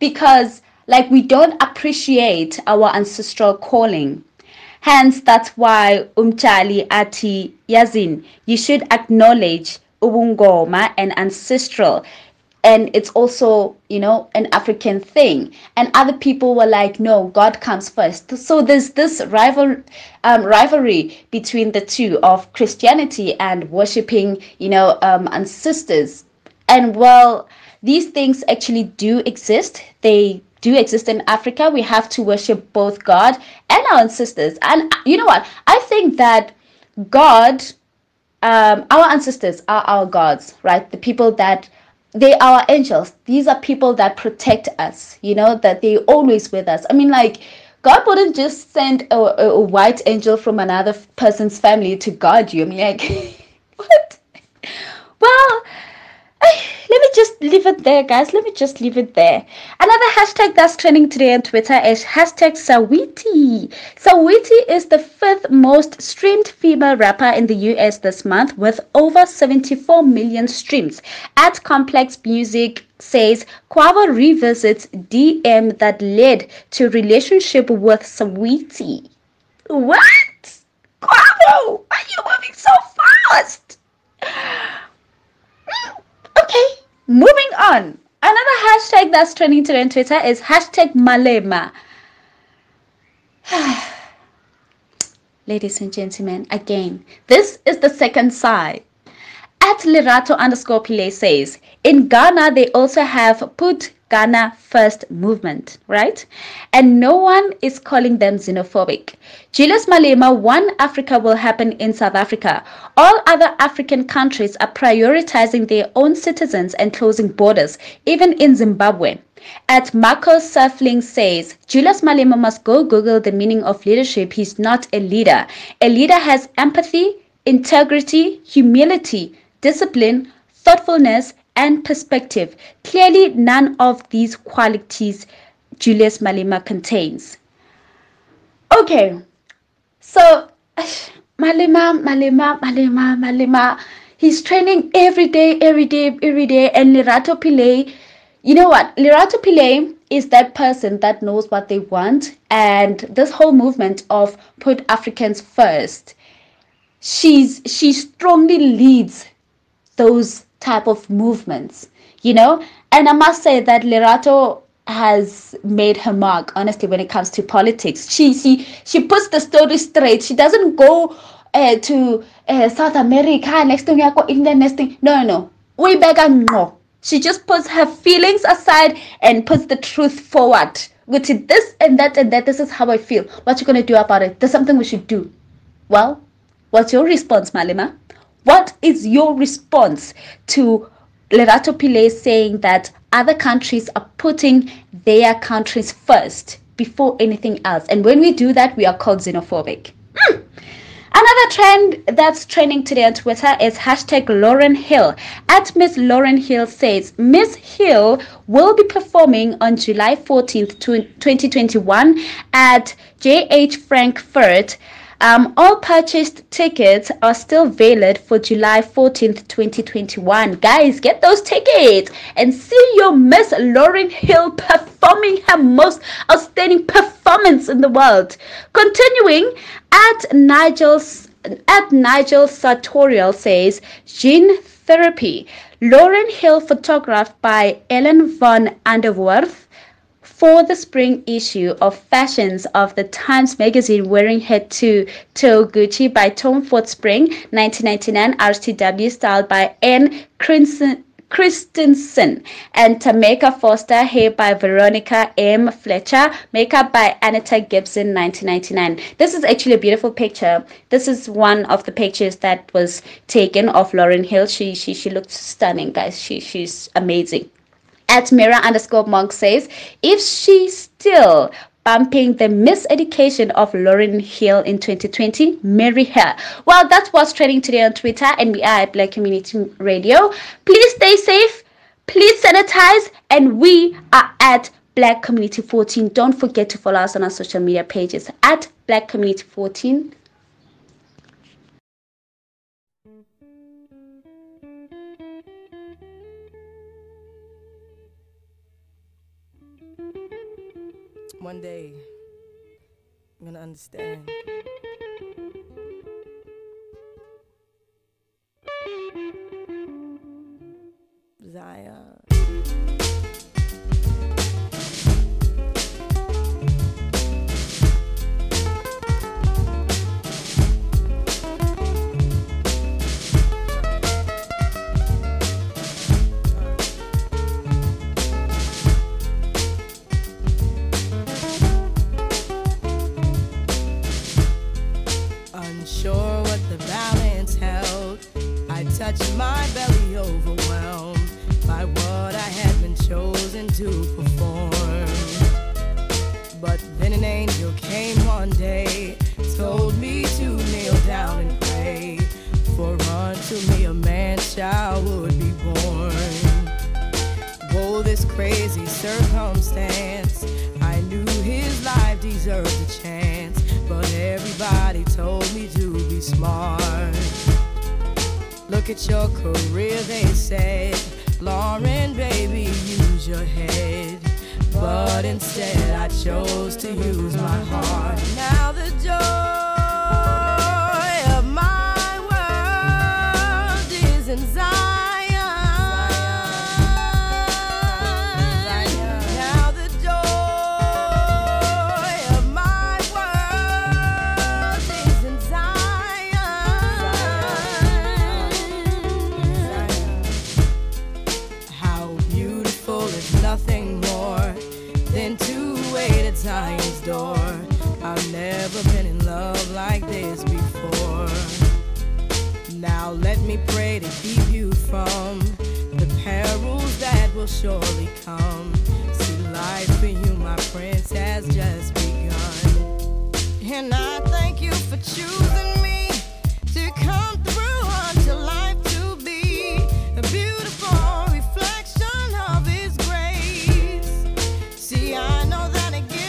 because like we don't appreciate our ancestral calling. Hence, that's why Umchali Ati Yazin, you should acknowledge Ubungoma and ancestral. And it's also, you know, an African thing. And other people were like, no, God comes first. So there's this rivalry between the two of Christianity and worshipping, you know, ancestors. And well, these things actually do exist. They do exist in Africa. We have to worship both God and our ancestors. And you know what? I think that God, our ancestors are our gods, right? The people that they are angels. These are people that protect us, you know, that they always with us. I mean, like God wouldn't just send a white angel from another person's family to guard you. I mean, like, what? Well, let me just leave it there, guys. Let me just leave it there. Another hashtag that's trending today on Twitter is hashtag Saweetie. Saweetie is the fifth most streamed female rapper in the US this month with over 74 million streams. At Complex Music says Quavo revisits DM that led to relationship with Saweetie. What? Quavo, why are you moving so fast? Okay, moving on. Another hashtag that's trending today on Twitter is hashtag Malema. Ladies and gentlemen, again, this is the second side. At Lerato_Pillay says, in Ghana, they also have put Ghana first movement, right? And no one is calling them xenophobic. Julius Malema, one Africa will happen in South Africa. All other African countries are prioritizing their own citizens and closing borders, even in Zimbabwe. At Marco Surfling says, Julius Malema must go Google the meaning of leadership. He's not a leader. A leader has empathy, integrity, humility, discipline, thoughtfulness, and perspective. Clearly, none of these qualities Julius Malema contains. Okay, so Malema, he's training every day. And Lerato Pillay, you know what? Lerato Pillay is that person that knows what they want. And this whole movement of put Africans first, she strongly leads those type of movements, you know. And I must say that Lerato has made her mark, honestly, when it comes to politics. She puts the story straight. She doesn't go to South America, next thing you go England, next thing. No. We beg and no. She just puts her feelings aside and puts the truth forward. With this and that, this is how I feel. What you gonna do about it? There's something we should do. Well, what's your response, Malema? What is your response to Lerato Pillay saying that other countries are putting their countries first before anything else? And when we do that, we are called xenophobic. Another trend that's trending today on Twitter is hashtag Lauryn Hill. At Miss Lauryn Hill says, Miss Hill will be performing on July 14th, 2021 at JH Frankfurt. All purchased tickets are still valid for July 14th, 2021. Guys, get those tickets and see your Miss Lauryn Hill performing her most outstanding performance in the world. Continuing, at Nigel Sartorial says, Gene Therapy. Lauryn Hill photographed by Ellen Von Underworth for the spring issue of Fashions of the Times magazine, wearing her two-toe Gucci by Tom Ford Spring 1999 RTW, styled by Anne Christensen and Tameka Foster, hair by Veronica M. Fletcher, makeup by Anita Gibson 1999. This is actually a beautiful picture. This is one of the pictures that was taken of Lauryn Hill. She looks stunning, guys. She's amazing. At Mira_Monk says, if she's still bumping the miseducation of Lauryn Hill in 2020, marry her. Well, that was trending today on Twitter, and we are at Black Community Radio. Please stay safe, please sanitize, and we are at Black Community 14. Don't forget to follow us on our social media pages at Black Community 14. One day, I'm gonna understand. Zaya. Sure what the balance held, I touched my belly, overwhelmed by what I had been chosen to perform. But then an angel came one day, told me to kneel down and pray, for unto me a man child would be born. Oh, this crazy circumstance. I knew his life deserved a chance, but everybody told me to be smart. Look at your career, they said. Lauryn, baby, use your head. But instead, I chose to use my heart. Now the joy of my world is in Zion. Now the joy of my world is in Zion. How beautiful is nothing more than to wait at Zion's door. I've never been in love like this before. Now let me pray to keep you from the perils that will surely come. See, life for you, my prince, has just begun. And I thank you for choosing me to come through unto life to be a beautiful reflection of his grace. See, I know that it gives.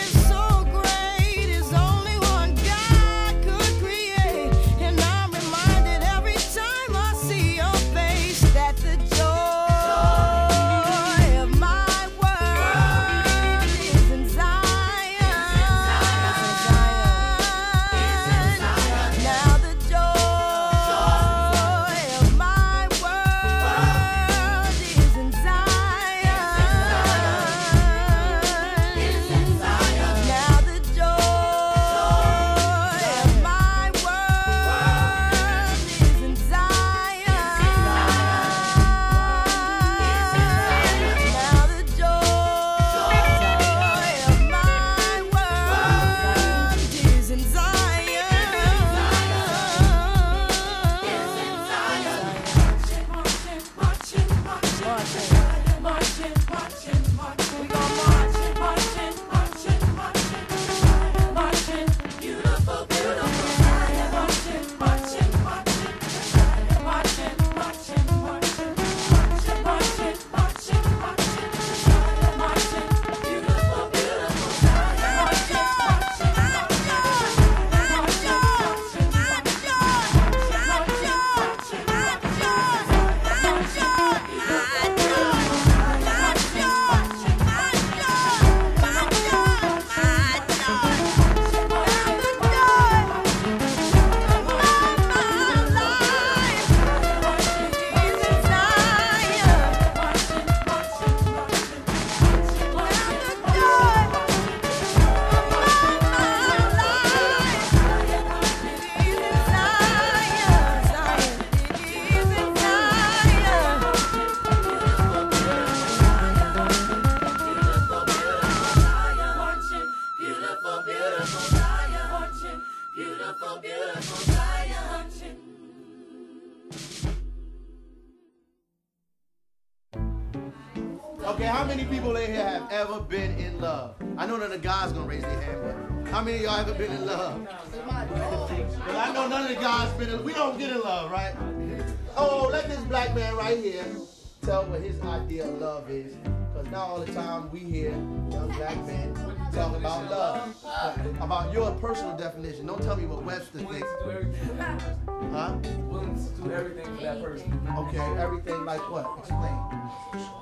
Okay, everything like what? Explain.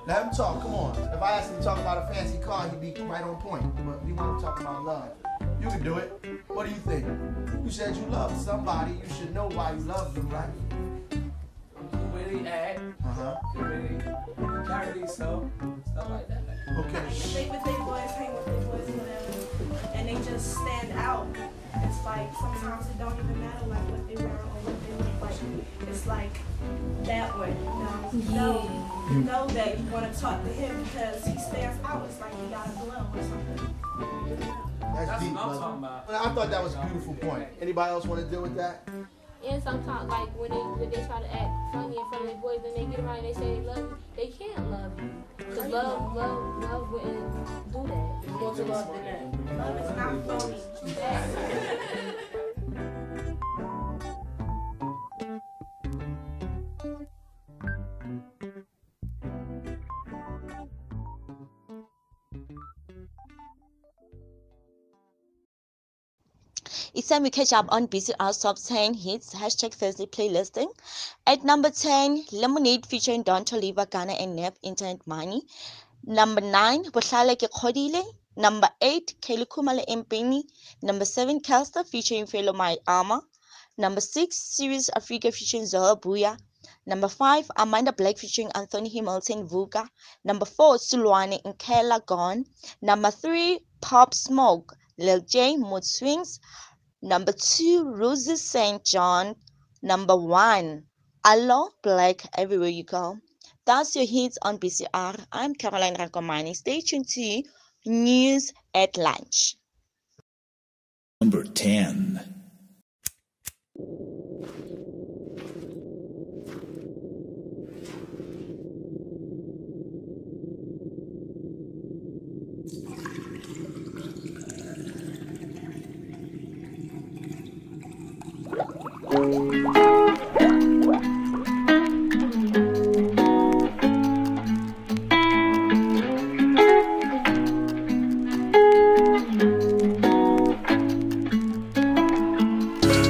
Let him talk, come on. If I asked him to talk about a fancy car, he'd be right on point. But we want to talk about love. You can do it. What do you think? You said you love somebody. You should know why you love them, right? The way they act, the way they carry themselves, stuff like that. Okay. They with their boys, hang with their boys, whatever, and they just stand out. It's like sometimes it don't even matter like what they wear or what they look like. It's like that way. You know that you want to talk to him because he stands out. It's like he got a glow or something. That's deep, what I'm talking about. I thought that was a beautiful point. Anybody else want to deal with that? Yeah, sometimes like when they try to act funny in front of their boys and they get around and they say they love you, they can't love you. Because love wouldn't do that. It's more to love than that. Love is not phony. It's time we catch up on BCR's top 10 hits, hashtag Thursday playlisting. At number 10, Lemonade featuring Don Toliva, Ghana and Nap, Internet Money. Number 9, Bohlala Ke Khodile. Number 8, Kelly Khumalo Mpini. Number 7, Kelster featuring Fellow My Armor. Number 6, Series Africa featuring Zola Buya. Number 5, Amanda Black featuring Anthony Hamilton Vuka. Number 4, Sulwane Nkela Gone. Number 3, Pop Smoke, Lil J, Mood Swings. Number 2, Rosie St. John. Number 1, Alo Black, Everywhere You Go. That's your hits on BCR. I'm Caroline Rakomane. Stay tuned to News at Lunch. Number 10.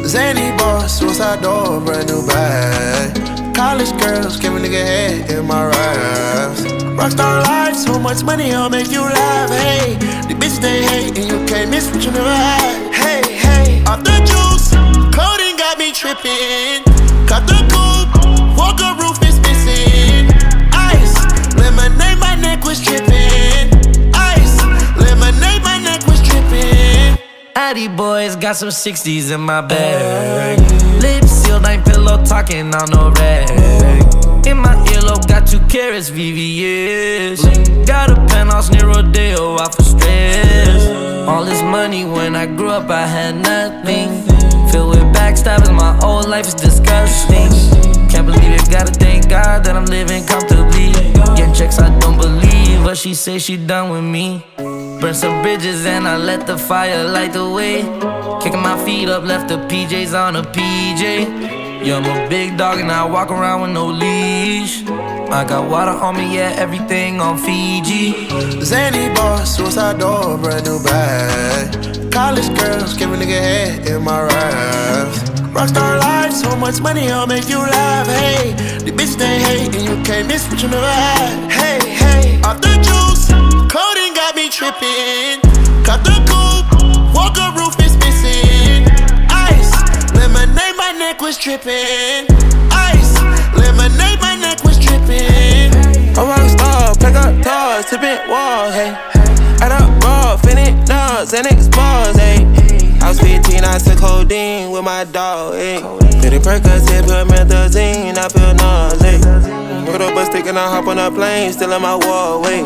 Zany boss, suicide door, brand new bag. College girls, give a nigga head in my raps. Rockstar life, so much money, I'll make you laugh. Hey, the bitches they hate, and you can't miss what you never had. Hey, hey, off the juice, coding got me tripping. Cut the coupe, Walker roof is missing. Ice, lemonade, my neck was tripping. Ice, lemonade, my neck was tripping. Addy boys got some 60s in my bag. Lips sealed, ain't pillow talking on no rag. In my earlobe got 2 carats, VBS. Got a penthouse near Rodeo, out for stress. All this money, when I grew up I had nothing. Filled with backstabbing, my whole life is disgusting. Can't believe it, gotta thank God that I'm living comfortably. Getting checks, I don't believe, but she say she done with me. Burn some bridges and I let the fire light the way. Kicking my feet up, left the PJs on a PJ. Yeah, I'm a big dog and I walk around with no leash. I got water on me, yeah, everything on Fiji. Zany boss, suicide door, brand new bag. College girls, give a nigga head in my raps. Rockstar life, so much money, I'll make you laugh. Hey, the bitch they hate and you can't miss what you never had. Hey, hey, off the juice, coding got me tripping. Cut the coupe, Walker roof is missing. Ice, lemonade, my neck was tripping. Ice, lemonade, my neck was tripping. I rockstar, pack up toys, tipping walls, hey. Add up raw, finit nuts, and explores, hey. I was 15, I took codeine with my dog, ayy. Pretty Percocet, put methazine, I feel nauseous. Put up a stick and I hop on a plane, still in my wall, ways.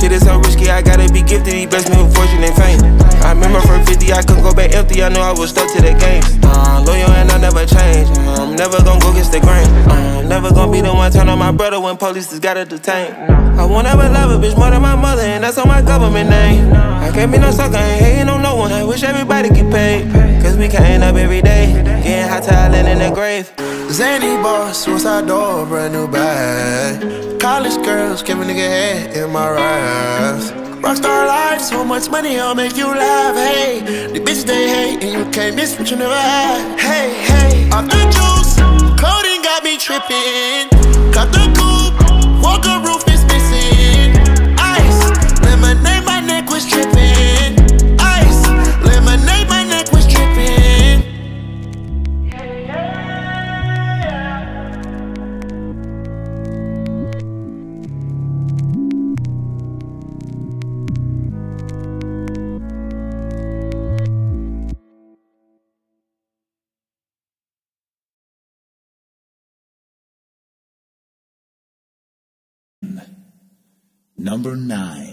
Shit is so risky, I gotta be gifted, he blessed me with fortune and fame. I remember from 50, I couldn't go back empty, I knew I was stuck to the games. Loyal and I never change, I'm never gon' go against the grain. I'm never gon' be the one turn on my brother when police just gotta detain. I won't ever love a bitch more than my mother, and that's on my government name. I can't be no sucker, ain't hating on no one, I wish everybody could paid, cause we can't up every day, getting hot tiling in the grave. Zany boss, suicide door, brand new bag. College girls, give a nigga head in my raps. Rockstar life, so much money, I'll make you laugh. Hey, the bitches they hate, and you can't miss what you never had. Hey, hey, off the juice, coding got me tripping. Cut the coupe, Walker roof is missing. Ice, lemonade, my neck was tripping. Lemonade, my neck was tripping. Number 9.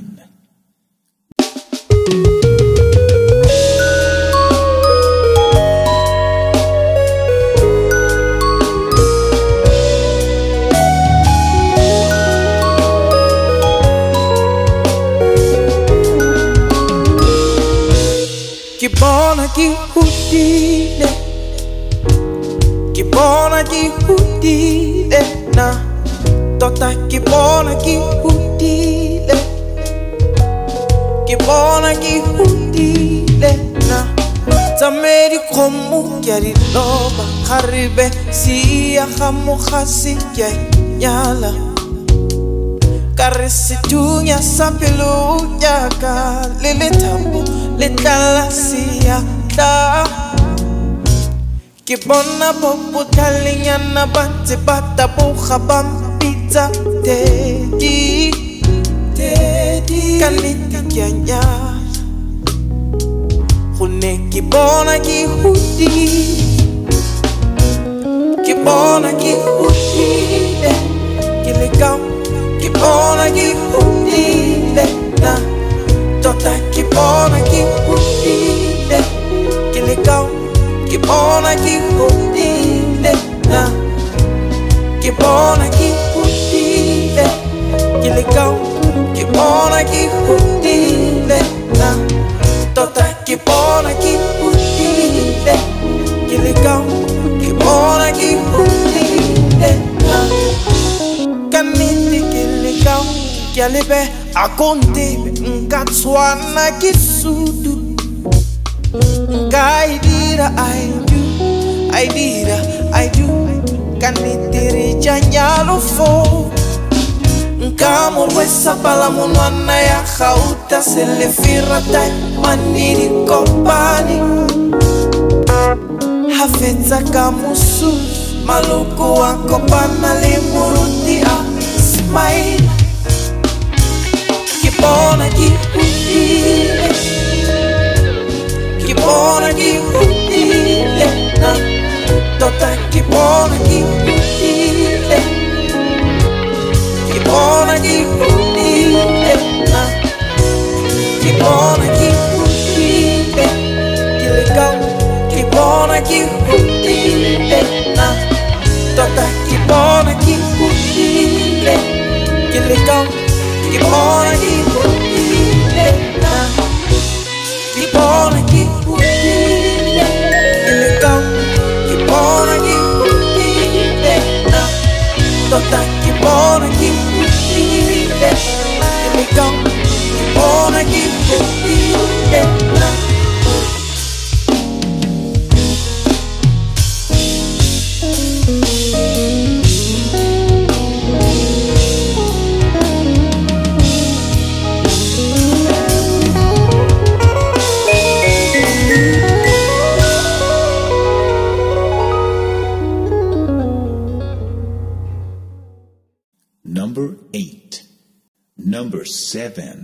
Kibona ki hudile na Tota kibona ki hudile. Kibona ki hudile na Zameri komu keri loba karibe siya kamu kasi nyala karisitunya sapelo yaka lele tambo letala siya ta kibona bobo talinya na bate bata buha bam pizza tedi kaliti kanya. Kibona ki huti, kibona ki huti, kilekam, kibona ki huti, na, tota kibona ki huti, kilekam, kibona ki huti, na, kibona ki huti, kilekam, kibona ki huti, na. Tota ki bona ki utile, ki leka ki bona ki utile. Kaniti ki leka ki alebe akonte ngatswana ki sudu. Ngaidira I do. Kaniti richanyalo fo. Nkamu wesa palamunwa na ya khauta selefira tai. Maniri kompani hafetsa kamusu maluku wako panali murutia smile kibona kihutile kibona kihutile na tota kibona kihutile kibona kihutile na kibona kihutile kibona kihutile na tota kibona kihutile kileka kibona kihutile na kibona kihutile kileka kibona kihutile na tota kibona kihutile kileka kibona kihutile na. Number 7.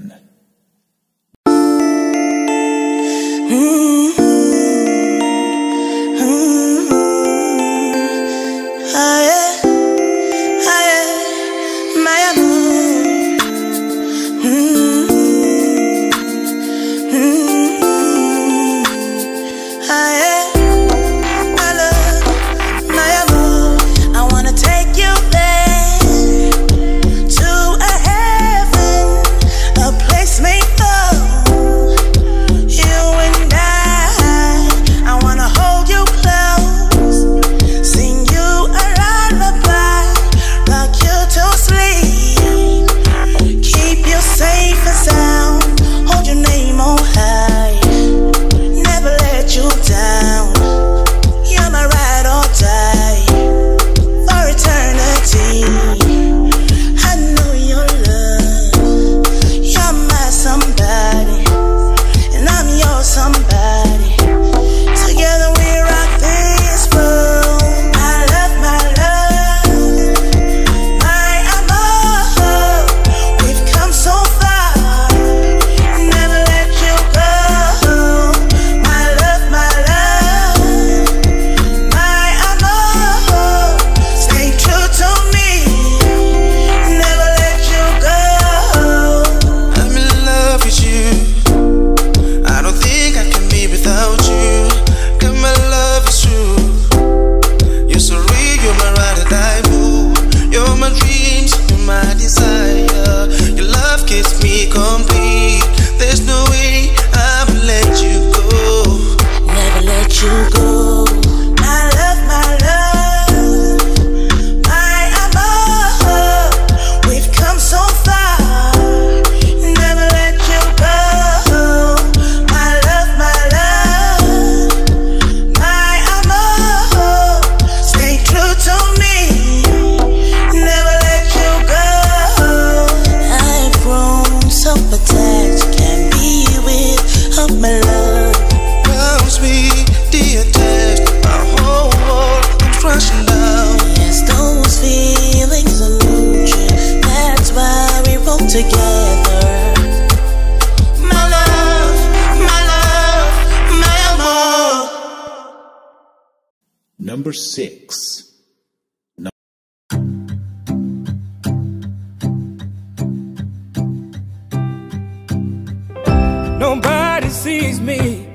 Number 6. Nobody sees me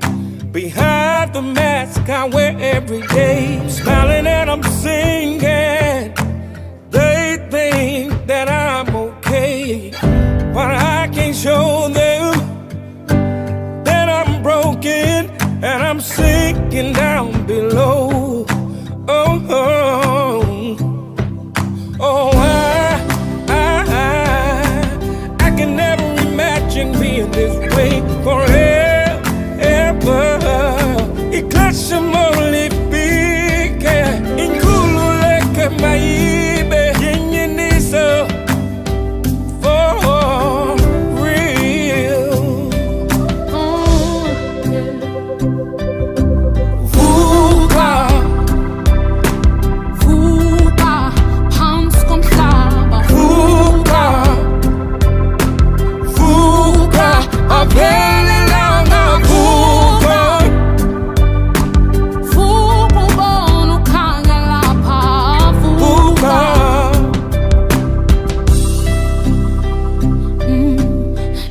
behind the mask I wear every day. I'm smiling and I'm singing. They think that I'm okay, but I can't show them that I'm broken and I'm sinking down below. Oh, oh, oh, I can never imagine being this way forever. Iklasha moli pike, inkululeke maibe, yenyeniso for real.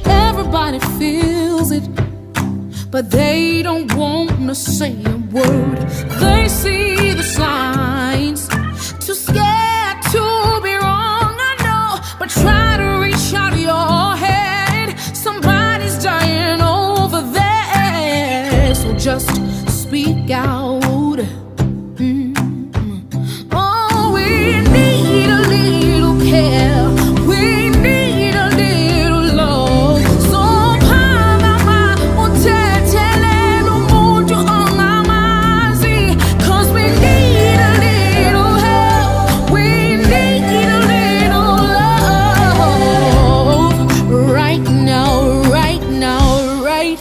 Everybody feels it, but they don't want to say a word. They see the signs, too scared to be wrong, I know, but try to reach out your head. Somebody's dying over there, so just speak out. Oh, we need a little care. We need a little love. So mama, tell mood you on my mind. Cause we need a little help. We need a little love. Right now, right now, right.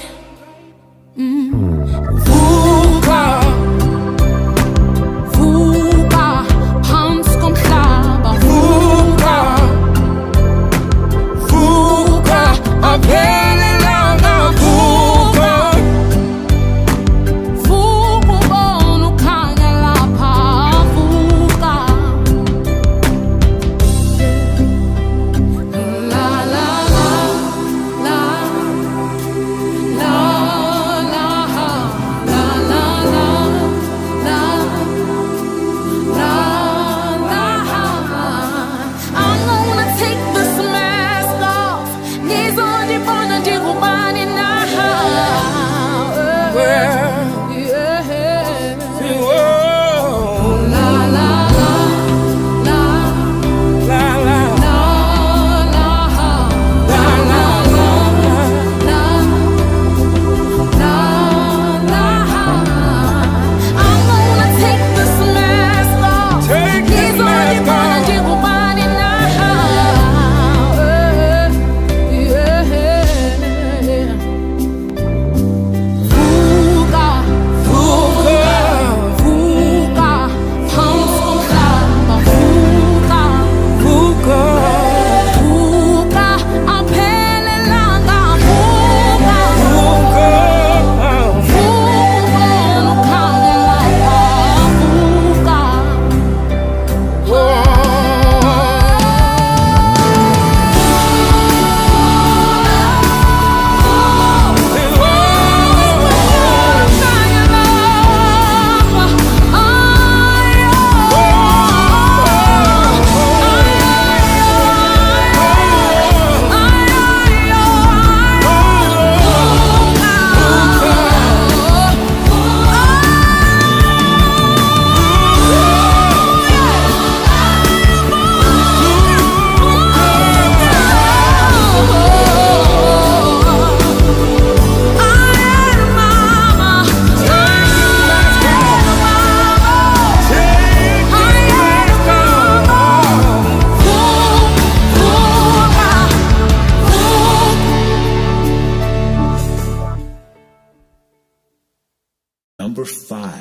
Number 5.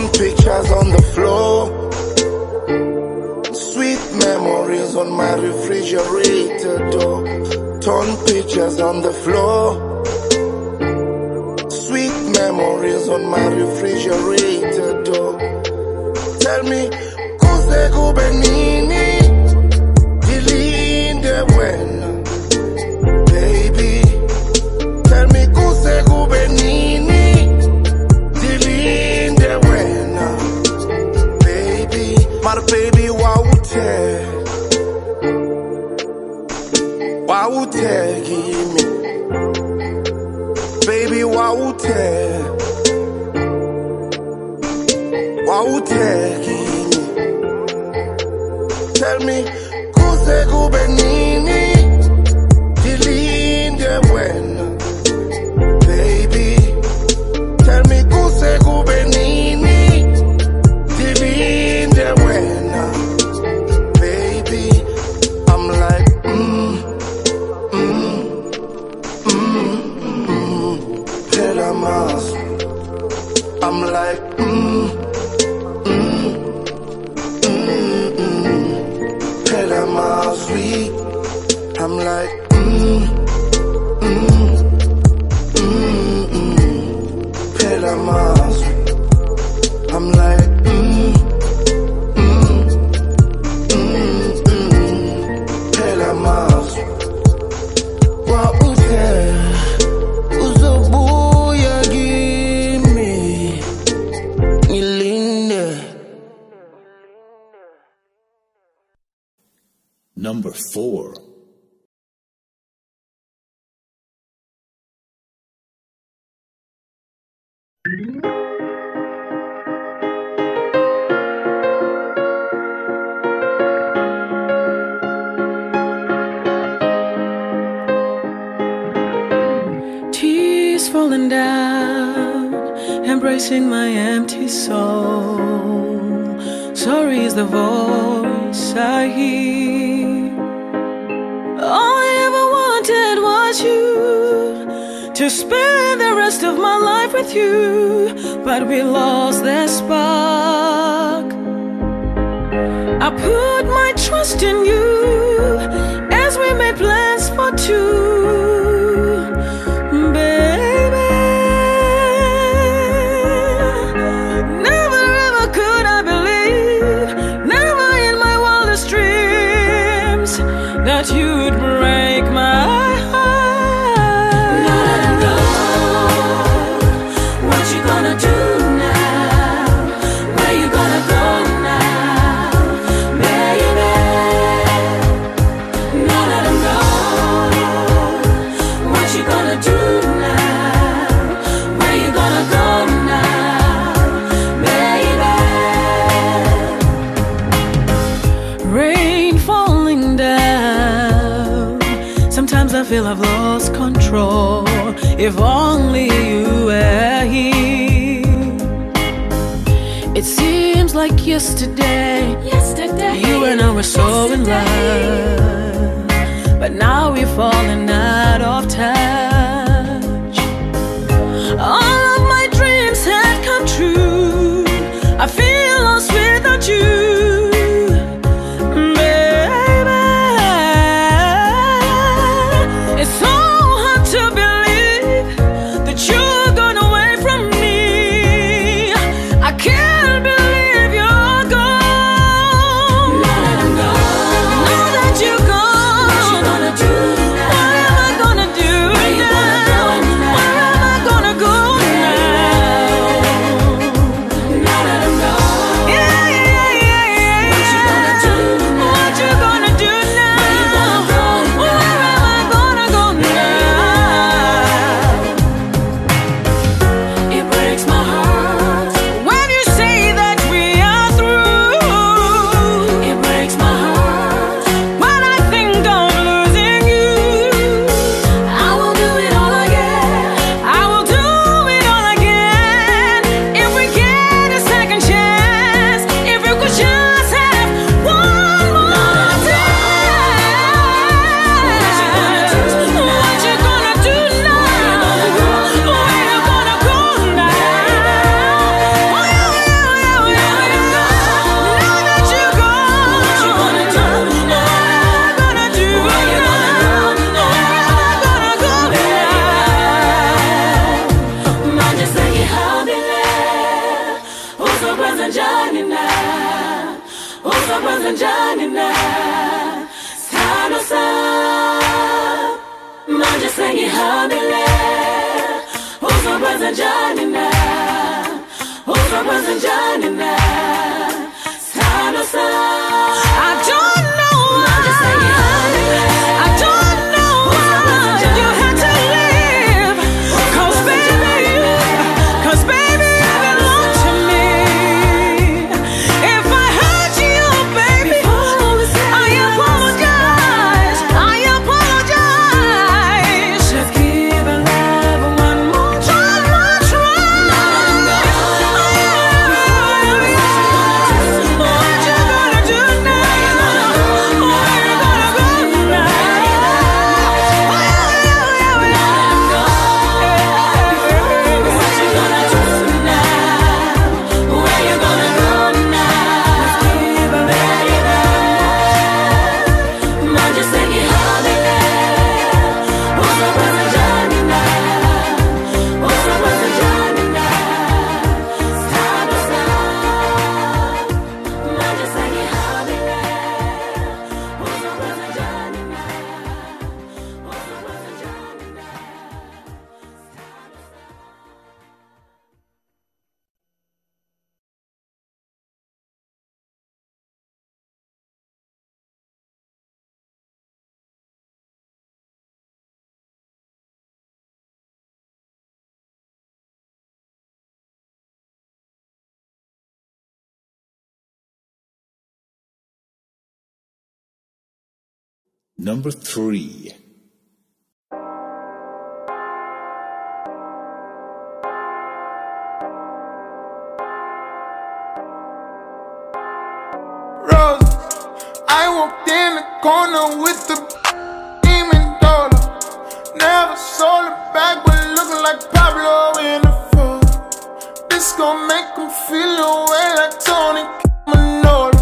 Some pictures on the floor, sweet memories on my refrigerator door. Torn pictures on the floor, sweet memories on my refrigerator door. Tell me, kuze kube nini, dilinde wena, baby. Tell me, kuze kube nini. My baby, why would you give me? Baby, why would you give me? Tell me, kuze kube nini, dilinde wena, baby. Tell me, kuze kube nini, dilinde wena. I'm like, Pella Mazwai. I'm like, Pella Mazwai. I'm like, Pella Mazwai. Wa uthe uzobu. Number 4. Tears falling down, embracing my empty soul. Sorry is the voice I hear. All I ever wanted was you, to spend the rest of my life with you, but we lost that spark. I put my trust in you, as we made plans for two. Baby, never ever could I believe, never in my wildest dreams, that you would break my heart. Now that I know what you gonna do now, where you gonna go now, baby. Now that I know what you gonna do now, where you gonna go now, baby. Rain falling down, sometimes I feel I've lost control. If only you were here. It seems like yesterday you and I were so in love, but now we're falling out of touch. All of my dreams had come true. I feel lost without you. What am I gonna do now? njani na, usambaza njani na, sano sa, manje sengi hambele, usambaza njani na, usambaza njani na, sano sa, I don't know why, I don't know. Number 3. Rose, I walked in the corner with the demon dollar. Never sold it back, but looking like Pablo in a fool. This gon' make him feel away like Tony Manolo.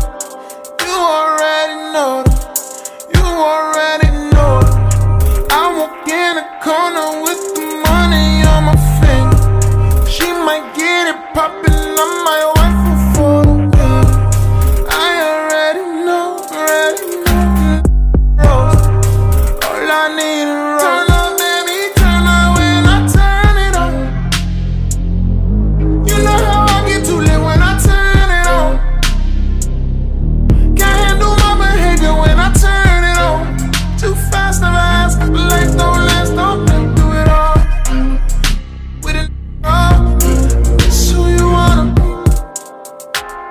You already know that. You already know it. I walk in the corner with the money on my finger. She might get it poppin', I might wife her for the girl. I already know Rose. All I need is Rose. Turn up, baby, turn up when I turn it on. You know how I get too lit when I turn it on.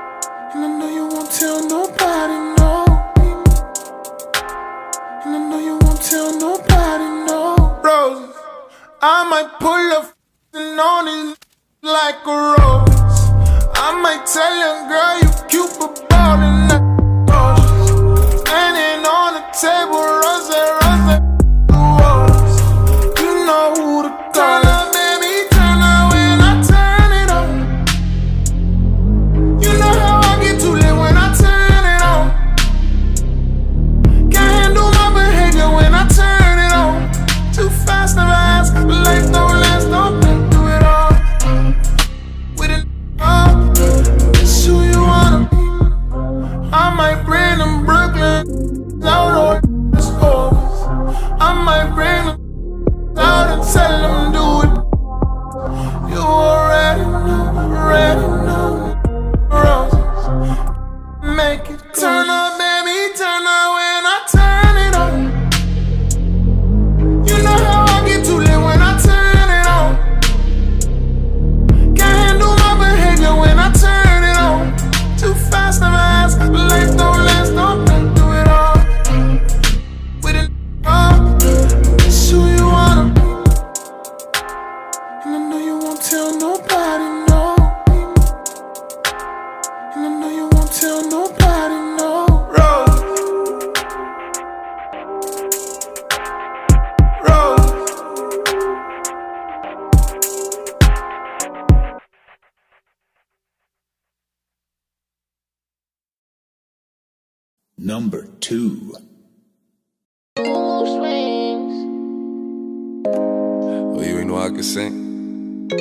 Can't handle my behavior when I turn it on. Too fast of ass, but life don't last, don't think do it all. With it all, that's who you wanna be. And I know you won't tell nobody, no. And I know you won't tell nobody, no. Roses, I might pull a f***ing on it like a rose. I might tell you, girl, you cute, but ballin' up. Standing on the table, rose, the walls. You know who to call. Turn up, baby, turn up when I turn it on. You know how I get too lit when I turn it on. Can't handle my behavior when I turn it on. Too fast, never ask, but life don't last, don't think through it all. With it all, that's who you wanna be. I might bring them Brooklyn out on this horse. I might bring them out and tell them do it. You already know roses. Make it turn up, baby, turn up when I turn it on. You know how I get too lit when I turn it on. Can't handle my behavior when I turn it on. Too fast, never ask, but life don't last, don't think through it all. With it all, that's who you wanna be. And I know you won't tell nobody, no. And I know you won't tell nobody, no. Rose, Number 2. Two swings. Oh, you ain't know I can sing. Oh,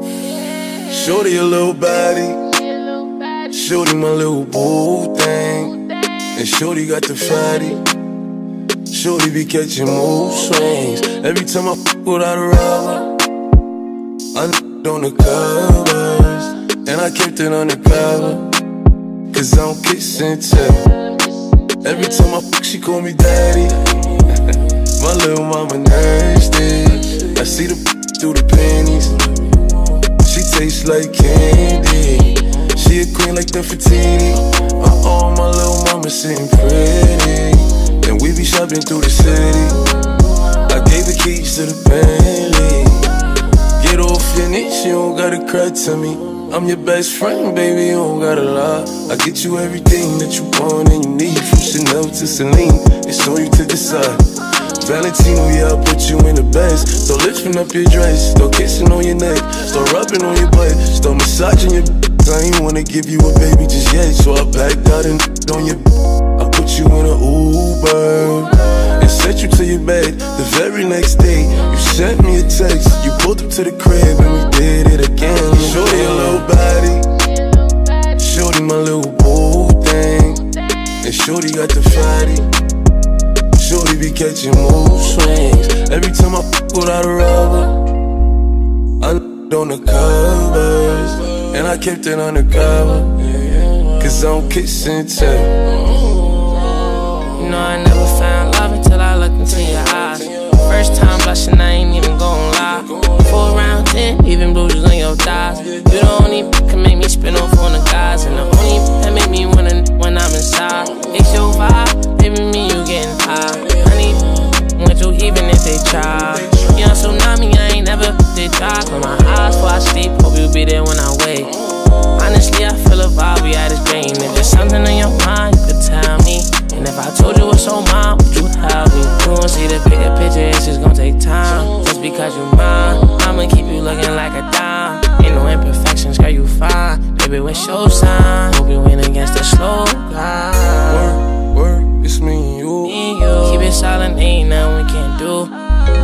yeah. Shorty your little body, shorty my little boo thing, and shorty got the fatty, shorty be catching mood swings. Every time I f*** without a rubber, I n***ed on the covers, and I kept it undercover, cause I don't kiss and tell. Every time I f***, she call me daddy. My little mama nasty, I see the f*** through the panties. She tastes like candy, she a queen like the Fatini. Uh-oh, my little mama sitting pretty, and we be shopping through the city. I gave the keys to the Bentley. Get off your niche, you don't gotta cry to me. I'm your best friend, baby, you don't gotta lie. I get you everything that you want and you need, from Chanel to Celine, it's on you to decide. Valentino, yeah, I put you in the best. Start lifting up your dress, start kissing on your neck, start rubbing on your butt, start massaging your I ain't wanna give you a baby just yet, so I backed out and on your I put you in an Uber and sent you to your bed. The very next day, you sent me a text. You pulled up to the crib and we did it again. Shorty your little body, shorty my little boo thing, and shorty got the fatty, shorty be catching mood swings. Every time I f*** without a rubber, I n***ed on the covers, and I kept it undercover, cause I don't kiss and tell. You know I never found love until I looked into your eyes. First time blushing, I ain't even gon' lie. 4 round 10, even bruises on your thighs. You the only can make me spin off on the guys, and the only that make me wanna when I'm inside. It's your vibe, baby, me you getting high. Honey, want you even if they try. Young tsunami, I ain't never did try. Close my eyes before I sleep, hope you be there when I wake. Honestly, I feel a vibe, we out this dream. If there's something in your mind, you could tell me. And if I told you it's on mine, would you help me? You won't see the bigger picture, it's just gonna take time. Just because you mine, I'ma keep you looking like a dime. Ain't no imperfections, girl, you fine. Baby, what's your sign? Hope you win against the slow climb. Work, it's me and you. Keep it silent, ain't nothing we can't do.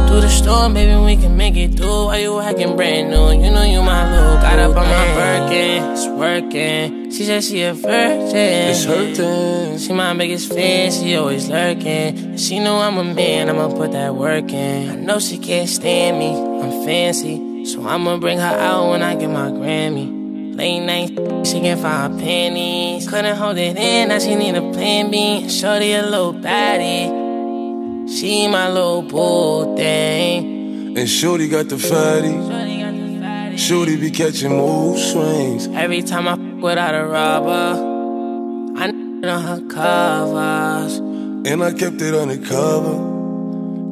Through the storm, baby, we can make it through. Why you acting brand new? You know you my little. Got up on my Birkin, it's working. She said she a virgin, it's hurting. She my biggest fan, she always lurking. She know I'm a man, I'ma put that work in. I know she can't stand me, I'm fancy, so I'ma bring her out when I get my Grammy. Late night, she can find her panties. Couldn't hold it in, now she need a plan B. Shorty a little baddie, she my little bull thing, and shorty got the fatty, shorty be catching mood swings. Every time I f*** without a rubber, I n***ed on her covers, and I kept it undercover,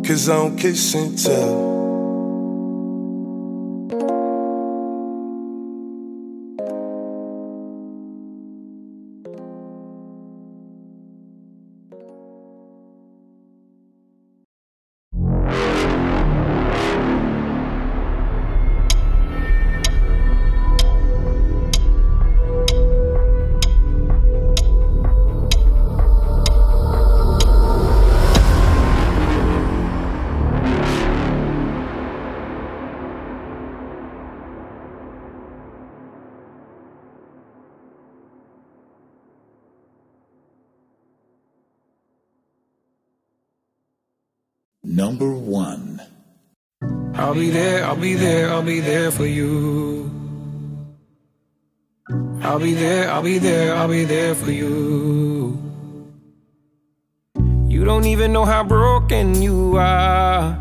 cause I don't kiss and tell. Number 1. I'll be there, I'll be there, I'll be there for you. I'll be there, I'll be there, I'll be there for you. You don't even know how broken you are,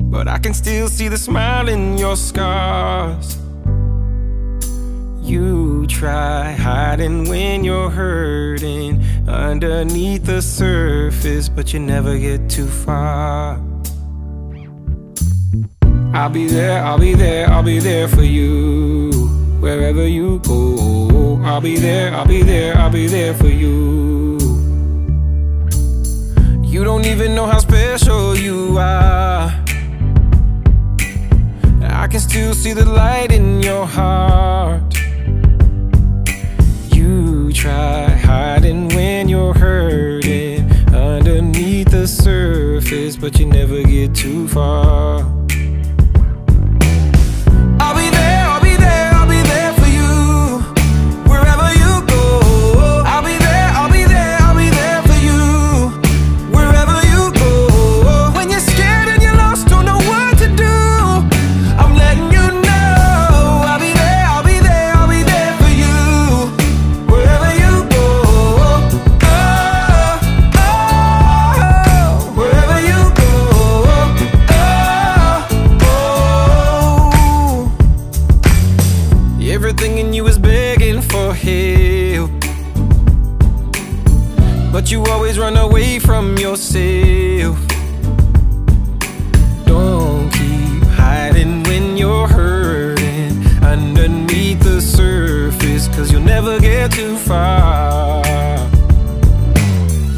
but I can still see the smile in your scars. You try hiding when you're hurting underneath the surface, but you never get too far. I'll be there, I'll be there, I'll be there for you, wherever you go. I'll be there, I'll be there, I'll be there for you. You don't even know how special you are, I can still see the light in your heart. Try hiding when you're hurting underneath the surface, but you never get too far. I'll be there. but you always run away from yourself. Don't keep hiding when you're hurting underneath the surface, 'cause you'll never get too far.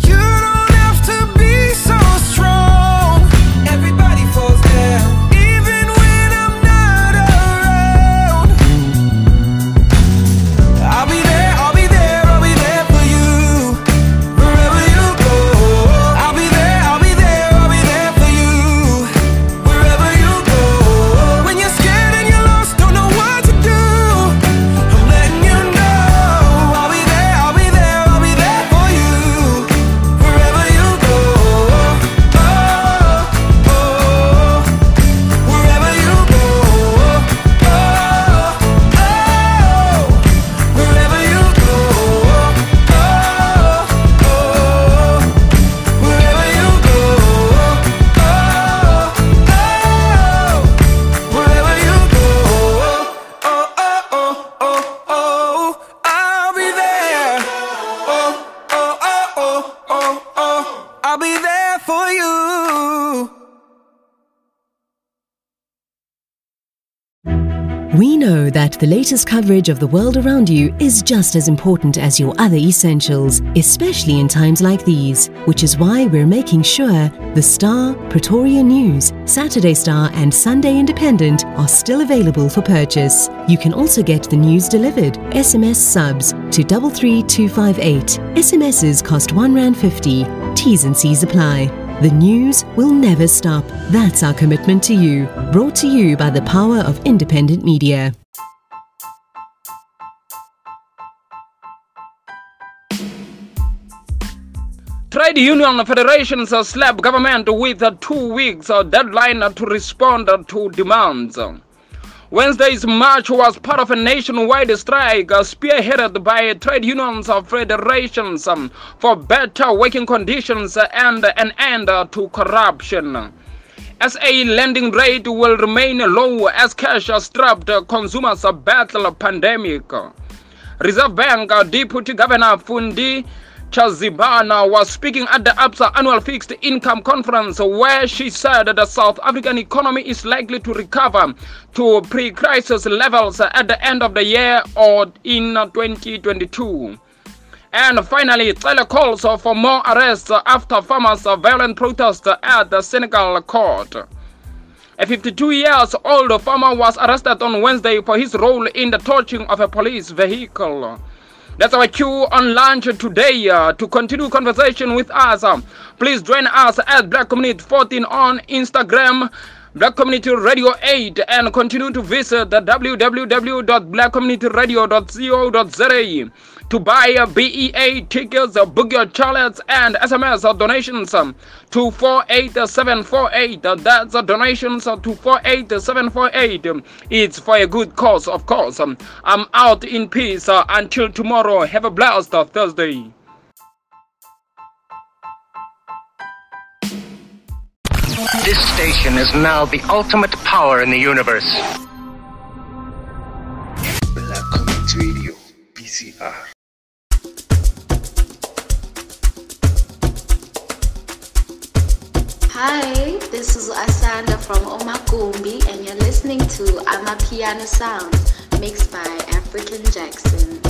You don't have to be so strong. Everybody falls down. We know that the latest coverage of the world around you is just as important as your other essentials, especially in times like these, which is why we're making sure The Star, Pretoria News, Saturday Star and Sunday Independent are still available for purchase. You can also get the news delivered, SMS subs, to 33258. SMSs cost R1.50. T's and C's apply. The news will never stop. That's our commitment to you. Brought to you by the power of independent media. Trade union federations slap government with a 2 weeks deadline to respond to demands. Wednesday's march was part of a nationwide strike spearheaded by trade unions and federations for better working conditions and an end to corruption. SA lending rate will remain low as cash-strapped consumers battle pandemic. Reserve Bank Deputy Governor Fundi Chazibana was speaking at the Absa Annual Fixed Income Conference, where she said the South African economy is likely to recover to pre-crisis levels at the end of the year or in 2022. And finally, Tsela calls for more arrests after farmers' violent protest at the Senegal court. A 52-year-old farmer was arrested on Wednesday for his role in the torching of a police vehicle. That's our cue on lunch today. To continue conversation with us, please join us at Black Community 14 on Instagram, Black Community Radio 8, and continue to visit the www.blackcommunityradio.co.za to buy BEA tickets, book your challets, and SMS donations to 48748. That's donations to 48748. It's for a good cause, of course. I'm out in peace. Until tomorrow, have a blessed Thursday. This station is now the ultimate power in the universe. Black Community Radio, PCR. Hi, this is Asanda from Omagumbi, and you're listening to Amapiano Sounds, mixed by African Jackson.